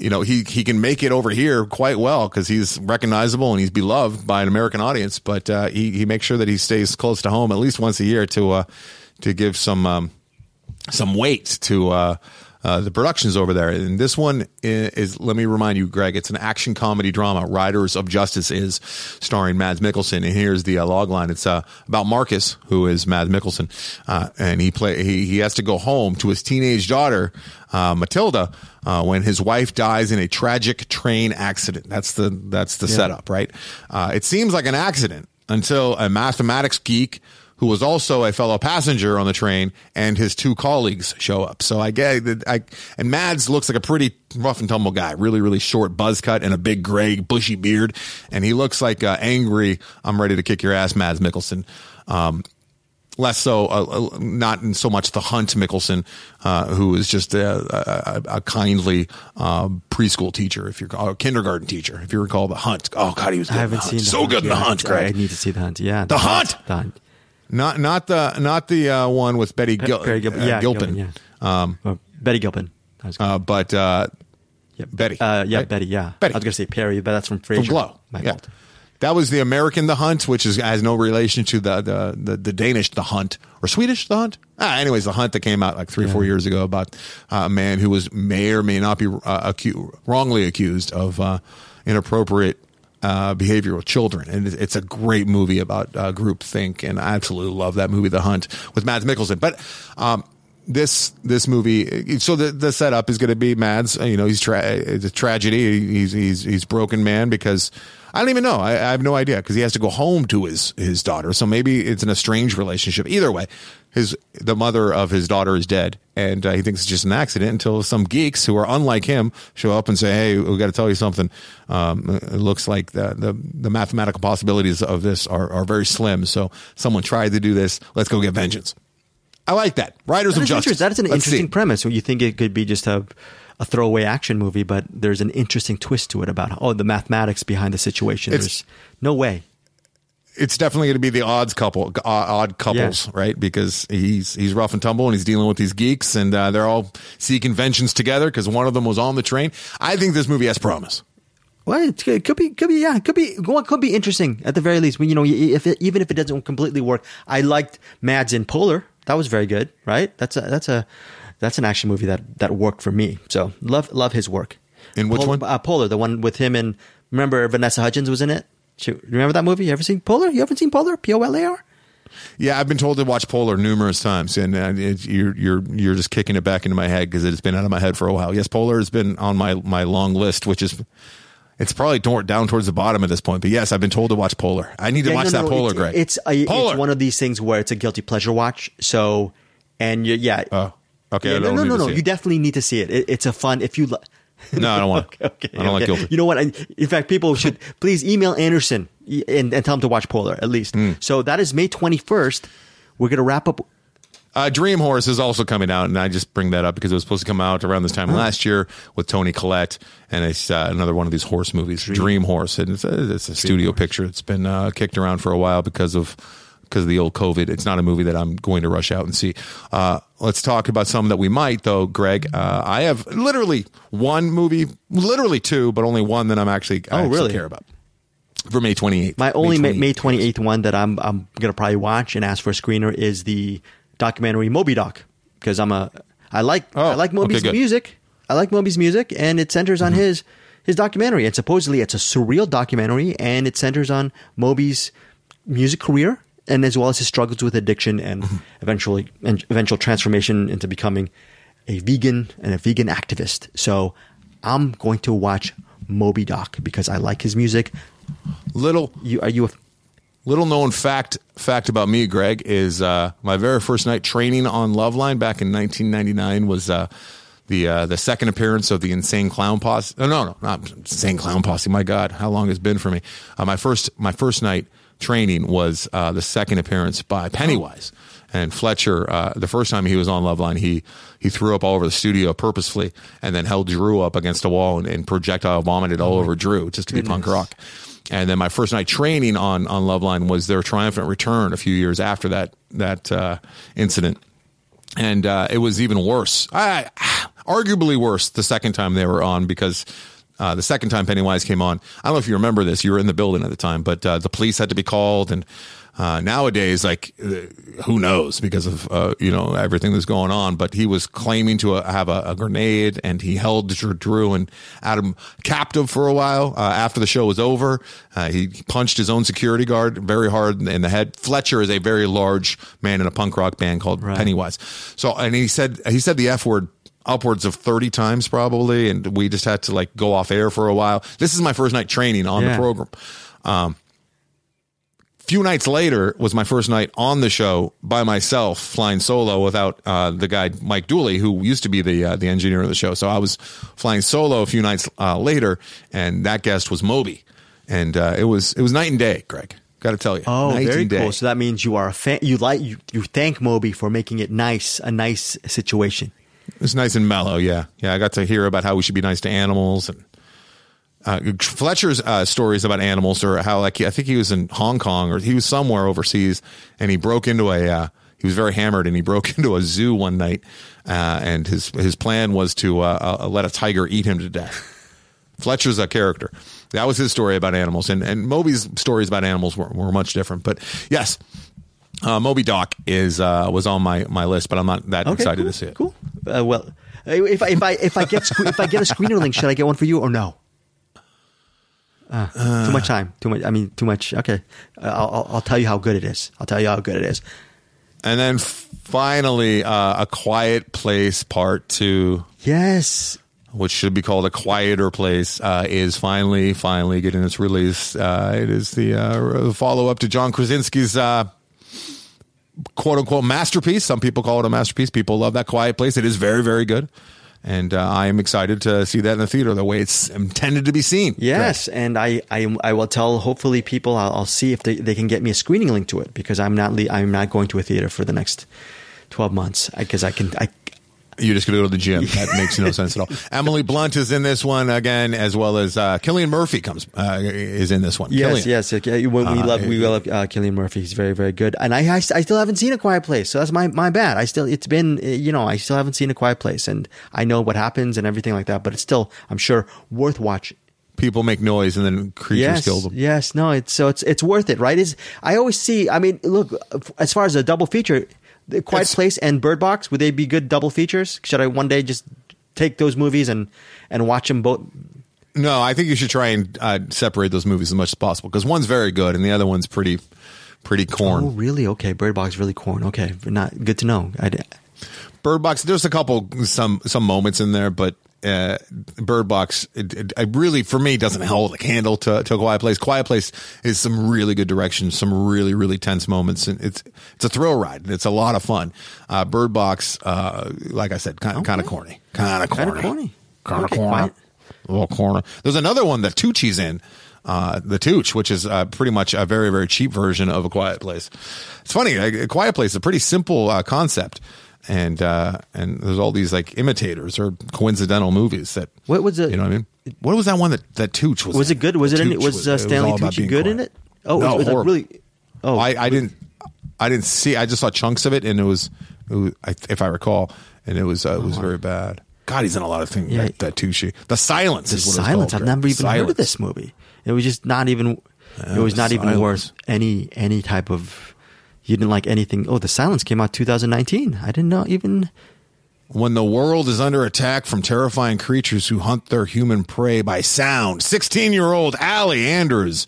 you know, he, he can make it over here quite well because he's recognizable and he's beloved by an American audience. But uh, he, he makes sure that he stays close to home at least once a year to uh, to give some um, some weight to uh, uh, the productions over there. And this one is, is, let me remind you, Greg, it's an action comedy drama. Riders of Justice is starring Mads Mikkelsen. And here's the uh, log line. It's uh, about Marcus, who is Mads Mikkelsen. Uh, and he, play, he he has to go home to his teenage daughter, Uh, Matilda, uh, when his wife dies in a tragic train accident. That's the that's the yeah. setup, right? Uh, it seems like an accident until a mathematics geek who was also a fellow passenger on the train and his two colleagues show up. So I get that. I and Mads looks like a pretty rough and tumble guy, really, really short buzz cut and a big gray bushy beard, and he looks like uh, angry. I'm ready to kick your ass, Mads Mikkelsen. Um, less so, uh, not in so much the Hunt Mickelson, uh, who is just a, a, a kindly uh, preschool teacher, if you're a kindergarten teacher, if you recall the Hunt. Oh God, he was good. I haven't seen so good in the Hunt, Greg. I need to see the Hunt. Yeah, the, the Hunt. Hunt. The Hunt. Not not the not the uh, one with Betty Gil- uh, Gilpin. Yeah, Gilpin. Yeah. Um, oh, Betty Gilpin. I was uh, but uh, yeah, Betty. Uh, yeah, right? Betty. Yeah, Betty. I was going to say Perry, but that's from Frasier. From Glow. My yeah. fault. That was the American The Hunt, which is has no relation to the, the, the, the Danish The Hunt or Swedish The Hunt. Ah, anyways, The Hunt that came out like three yeah. or four years ago about a man who was may or may not be uh, acu- wrongly accused of uh, inappropriate uh, behavior with children. And it's a great movie about uh, groupthink, and I absolutely love that movie, The Hunt, with Mads Mikkelsen. But um, this this movie, so the, the setup is going to be Mads. You know, he's tra- it's a tragedy. He's he's he's broken man because. I don't even know. I, I have no idea because he has to go home to his, his daughter. So maybe it's an estranged relationship. Either way, his the mother of his daughter is dead, and uh, he thinks it's just an accident until some geeks who are unlike him show up and say, "Hey, we got to tell you something. Um, it looks like the, the the mathematical possibilities of this are are very slim. So someone tried to do this. Let's go get vengeance." I like that. Riders that of Justice. That is an Let's interesting see. premise. You think it could be just a. a throwaway action movie, but there's an interesting twist to it about, oh, the mathematics behind the situation. It's, there's no way. It's definitely going to be the odds couple, odd couples, yeah. right? Because he's he's rough and tumble, and he's dealing with these geeks, and uh, they're all see conventions together because one of them was on the train. I think this movie has promise. Well, it could be, could be, yeah, could be, could be interesting at the very least. When you know, if it, even if it doesn't completely work, I liked Mads in Polar. That was very good, right? That's a, that's a. That's an action movie that, that worked for me. So love love his work. In which Pol- one? Uh, Polar, the one with him and remember Vanessa Hudgens was in it. She, remember that movie? You ever seen Polar? You haven't seen Polar? P O L A R? Yeah, I've been told to watch Polar numerous times, and uh, it, you're you're you're just kicking it back into my head because it's been out of my head for a while. Yes, Polar has been on my, my long list, which is it's probably down towards the bottom at this point. But yes, I've been told to watch Polar. I need to yeah, watch no, no, that no, Polar, Greg. It's a, Polar. It's one of these things where it's a guilty pleasure watch. So and you, yeah. Uh, Okay. Yeah, no, no, no, no. You definitely need to see it. it it's a fun. If you li- no, I don't want. okay, okay, I don't okay. like guilty. You know what? I, in fact, people should please email Anderson and, and tell him to watch Polar at least. Mm. So that is May twenty-first. We're gonna wrap up. Uh, Dream Horse is also coming out, and I just bring that up because it was supposed to come out around this time oh. last year with Toni Collette, and it's uh, another one of these horse movies, Dream, Dream Horse, and it's a, it's a studio Horse. picture. It's been uh, kicked around for a while because of. because of the old COVID. It's not a movie that I'm going to rush out and see. Uh, let's talk about some that we might, though, Greg. Uh, I have literally one movie, literally two, but only one that I'm actually, I oh, actually really? care about for May twenty-eighth. My only May twenty-eighth, May twenty-eighth one that I'm I'm going to probably watch and ask for a screener is the documentary Moby Doc, because I'm a, I like, oh, I like Moby's okay, music. I like Moby's music, and it centers on mm-hmm. his, his documentary. And supposedly it's a surreal documentary, and it centers on Moby's music career, and as well as his struggles with addiction and eventually and eventual transformation into becoming a vegan and a vegan activist. So I'm going to watch Moby Doc because I like his music. Little you are you a little known fact fact about me, Greg, is uh, my very first night training on Loveline back in nineteen ninety-nine was uh, the uh, the second appearance of the Insane Clown Posse. No, no, no, not Insane Clown Posse. My God, how long it's been for me. Uh, my first my first night. Training was uh, the second appearance by Pennywise, and Fletcher. Uh, the first time he was on Loveline, he he threw up all over the studio purposefully, and then held Drew up against a wall and, and projectile vomited all oh over Drew just to goodness. be punk rock. And then my first night training on on Loveline was their triumphant return a few years after that that uh, incident, and uh, it was even worse. I, arguably worse the second time they were on because. Uh, the second time Pennywise came on, I don't know if you remember this. You were in the building at the time, but uh, the police had to be called. And uh, nowadays, like, uh, who knows because of, uh, you know, everything that's going on. But he was claiming to uh, have a, a grenade, and he held Drew and Adam captive for a while. Uh, after the show was over, uh, he punched his own security guard very hard in the head. Fletcher is a very large man in a punk rock band called right. Pennywise. So, and he said he said the F word upwards of thirty times probably, and we just had to like go off air for a while. This is my first night training on yeah. the program. Um few nights later was my first night on the show by myself, flying solo without uh the guy Mike Dooley, who used to be the uh, the engineer of the show. So I was flying solo a few nights uh, later, and that guest was Moby, and uh, it was it was night and day, Greg. Got to tell you. Oh, night very and day. Cool. So that means you are a fan. You like you, you thank Moby for making it nice, a nice situation. It's nice and mellow. Yeah, yeah. I got to hear about how we should be nice to animals, and uh, Fletcher's uh, stories about animals, or how like I think he was in Hong Kong or he was somewhere overseas, and he broke into a. Uh, he was very hammered, and he broke into a zoo one night, uh, and his his plan was to uh, uh, let a tiger eat him to death. Fletcher's a character. That was his story about animals. And and Moby's stories about animals were, were much different. But yes, uh, Moby Doc is uh, was on my, my list, but I'm not that okay, excited cool, to see it. Cool. Uh, well, if I if I if I get sque- if I get a screener link, should I get one for you or no? Uh, uh, too much time. Too much. I mean, too much. Okay, uh, I'll I'll tell you how good it is. I'll tell you how good it is. And then finally, uh, A Quiet Place Part Two. Yes. Which should be called A Quieter Place, uh, is finally, finally getting its release. Uh, it is the uh, follow-up to John Krasinski's uh, quote-unquote masterpiece. Some people call it a masterpiece. People love That Quiet Place. It is very, very good. And uh, I am excited to see that in the theater, the way it's intended to be seen. Yes, Great. And I, I, I will tell, hopefully, people, I'll, I'll see if they, they can get me a screening link to it, because I'm not le- I'm not going to a theater for the next twelve months, because I can... I, You're just going to go to the gym. That makes no sense at all. Emily Blunt is in this one again, as well as uh, Cillian Murphy comes uh, is in this one. Yes, Cillian. yes. Okay. We love uh, we love uh, Cillian Murphy. He's very, very good. And I, I, I still haven't seen A Quiet Place, so that's my, my bad. I still it's been you know I still haven't seen A Quiet Place, and I know what happens and everything like that, but it's still I'm sure worth watching. People make noise and then creatures yes, kill them. Yes, no. It's so it's it's worth it, right? Is I always see. I mean, look, as far as a double feature. The Quiet it's, Place and Bird Box, would they be good double features? Should I one day just take those movies and, and watch them both? No, I think you should try and uh, separate those movies as much as possible, because one's very good and the other one's pretty pretty corn. Oh, really? Okay, Bird Box really corn. Okay, not good to know. I'd, Bird Box, there's a couple some some moments in there, but uh, Bird Box, it, it, it really for me doesn't hold a candle to, to Quiet Place. Quiet Place is some really good direction, some really really tense moments, and it's it's a thrill ride. It's a lot of fun. Uh, Bird Box, uh, like I said, kind of okay. kind of corny, kind of corny, kind of corny, kind of okay, corny, a little corner. There's another one that Tucci's in. Uh, the Tooch, which is uh, pretty much a very, very cheap version of A Quiet Place. It's funny. A, a Quiet Place is a pretty simple uh, concept. And uh, and there's all these like imitators or coincidental movies that what was it? You know what I mean? What was that one that, that Tooch was? Was in? It good? Was Tooch it? Any, was, was uh, Stanley was Tucci good in it? Oh, no, it was like really. Oh, I, I didn't. I didn't see. I just saw chunks of it, and it was, it was if I recall, and it was uh, it was very bad. God, he's in a lot of things. Yeah. That, that Tucci, The Silence the is what Silence. It's called. I've never even Silence. Heard of this movie. It was just not even. Yeah, it was not Silence. Even worth any any type of. You didn't like anything. Oh, The Silence came out two thousand nineteen. I didn't know even. When the world is under attack from terrifying creatures who hunt their human prey by sound, sixteen-year-old Allie Anders,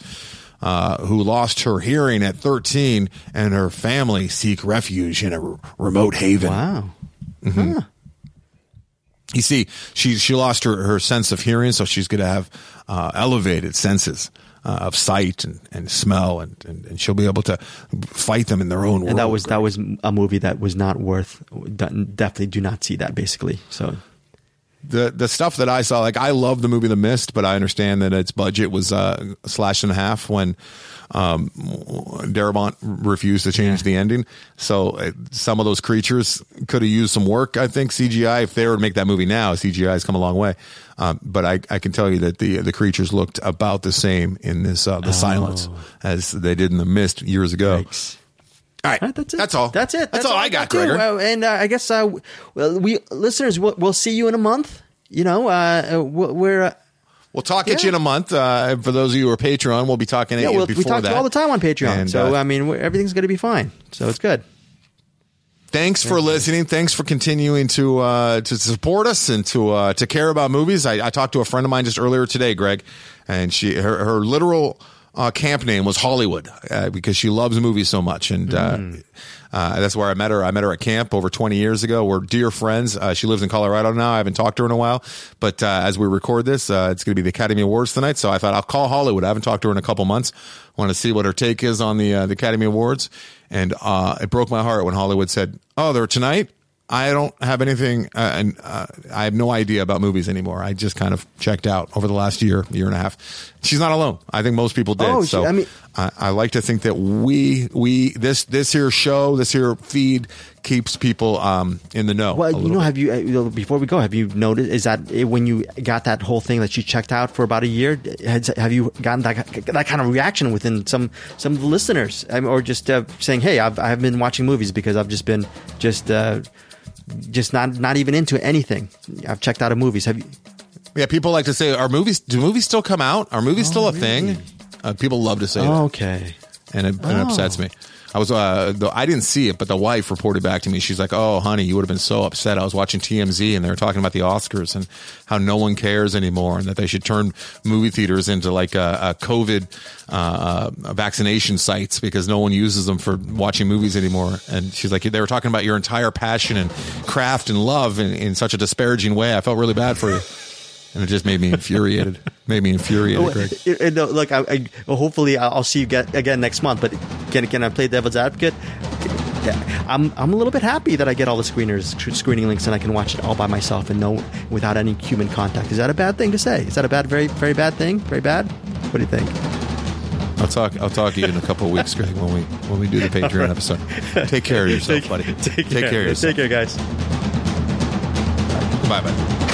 uh, who lost her hearing at thirteen, and her family seek refuge in a r- remote haven. Wow. Mm-hmm. Huh. You see, she she lost her, her sense of hearing, so she's going to have uh, elevated senses. Uh, of sight and, and smell, and, and, and she'll be able to fight them in their own world. And that was that was a movie that was not worth. Definitely do not see that. Basically, so the the stuff that I saw, like I love the movie The Mist, but I understand that its budget was uh, slashed in half when um, Darabont refused to change yeah. the ending. So uh, some of those creatures could have used some work. I think C G I, if they were to make that movie now, C G I has come a long way. Um, but I, I can tell you that the the creatures looked about the same in this uh, the oh. Silence as they did in The Mist years ago. Yikes. All right, all right, that's it. That's all. That's it. That's, that's all, all I got, Gregor. Uh, and uh, I guess uh, we listeners, we'll, we'll see you in a month. You know, uh, we're uh, we'll talk yeah. at you in a month. Uh, for those of you who are Patreon, we'll be talking at yeah, you we'll, before we talk that. To you all the time on Patreon. And, so uh, I mean, everything's going to be fine. So it's good. Thanks for listening. Thanks for continuing to uh, to support us and to uh, to care about movies. I, I talked to a friend of mine just earlier today, Greg, and she her, her literal uh, camp name was Hollywood uh, because she loves movies so much, and uh, mm. uh, that's where I met her. I met her at camp over twenty years ago. We're dear friends. Uh, she lives in Colorado now. I haven't talked to her in a while, but uh, as we record this, uh, it's going to be the Academy Awards tonight. So I thought I'll call Hollywood. I haven't talked to her in a couple months. I want to see what her take is on the uh, the Academy Awards. And uh, it broke my heart when Hollywood said, oh, they're tonight. I don't have anything. Uh, and uh, I have no idea about movies anymore. I just kind of checked out over the last year, year and a half. She's not alone. I think most people did. Oh, so, she, I mean, I, I like to think that we we this this here show, this here feed keeps people um, in the know. Well, you know, bit. have you, you know, before we go, have you noticed, is that when you got that whole thing that you checked out for about a year, has, have you gotten that that kind of reaction within some some of the listeners, I mean, or just uh, saying, hey, I've I've been watching movies because I've just been just uh, just not not even into anything. I've checked out of movies. Have you? Yeah, people like to say, "Are movies? Do movies still come out? Are movies oh, still a really? thing?" Uh, people love to say that. Okay, and it, oh. and it upsets me. I was, uh, the, I didn't see it, but the wife reported back to me. She's like, "Oh, honey, you would have been so upset. I was watching T M Z, and they were talking about the Oscars and how no one cares anymore, and that they should turn movie theaters into like a, a COVID uh, vaccination sites because no one uses them for watching movies anymore." And she's like, "They were talking about your entire passion and craft and love in, in such a disparaging way. I felt really bad for you." And it just made me infuriated. Made me infuriated, Greg. It, it, no, look, I, I, well, hopefully I'll see you get, again next month. But can can I play devil's advocate? I'm I'm a little bit happy that I get all the screeners, screening links, and I can watch it all by myself and no without any human contact. Is that a bad thing to say? Is that a bad, very, very bad thing? Very bad. What do you think? I'll talk. I'll talk to you in a couple of weeks, Greg, when we when we do the Patreon right. episode. Take care of yourself, take, buddy. Take, take care. care of yourself. Take care, guys. Bye bye.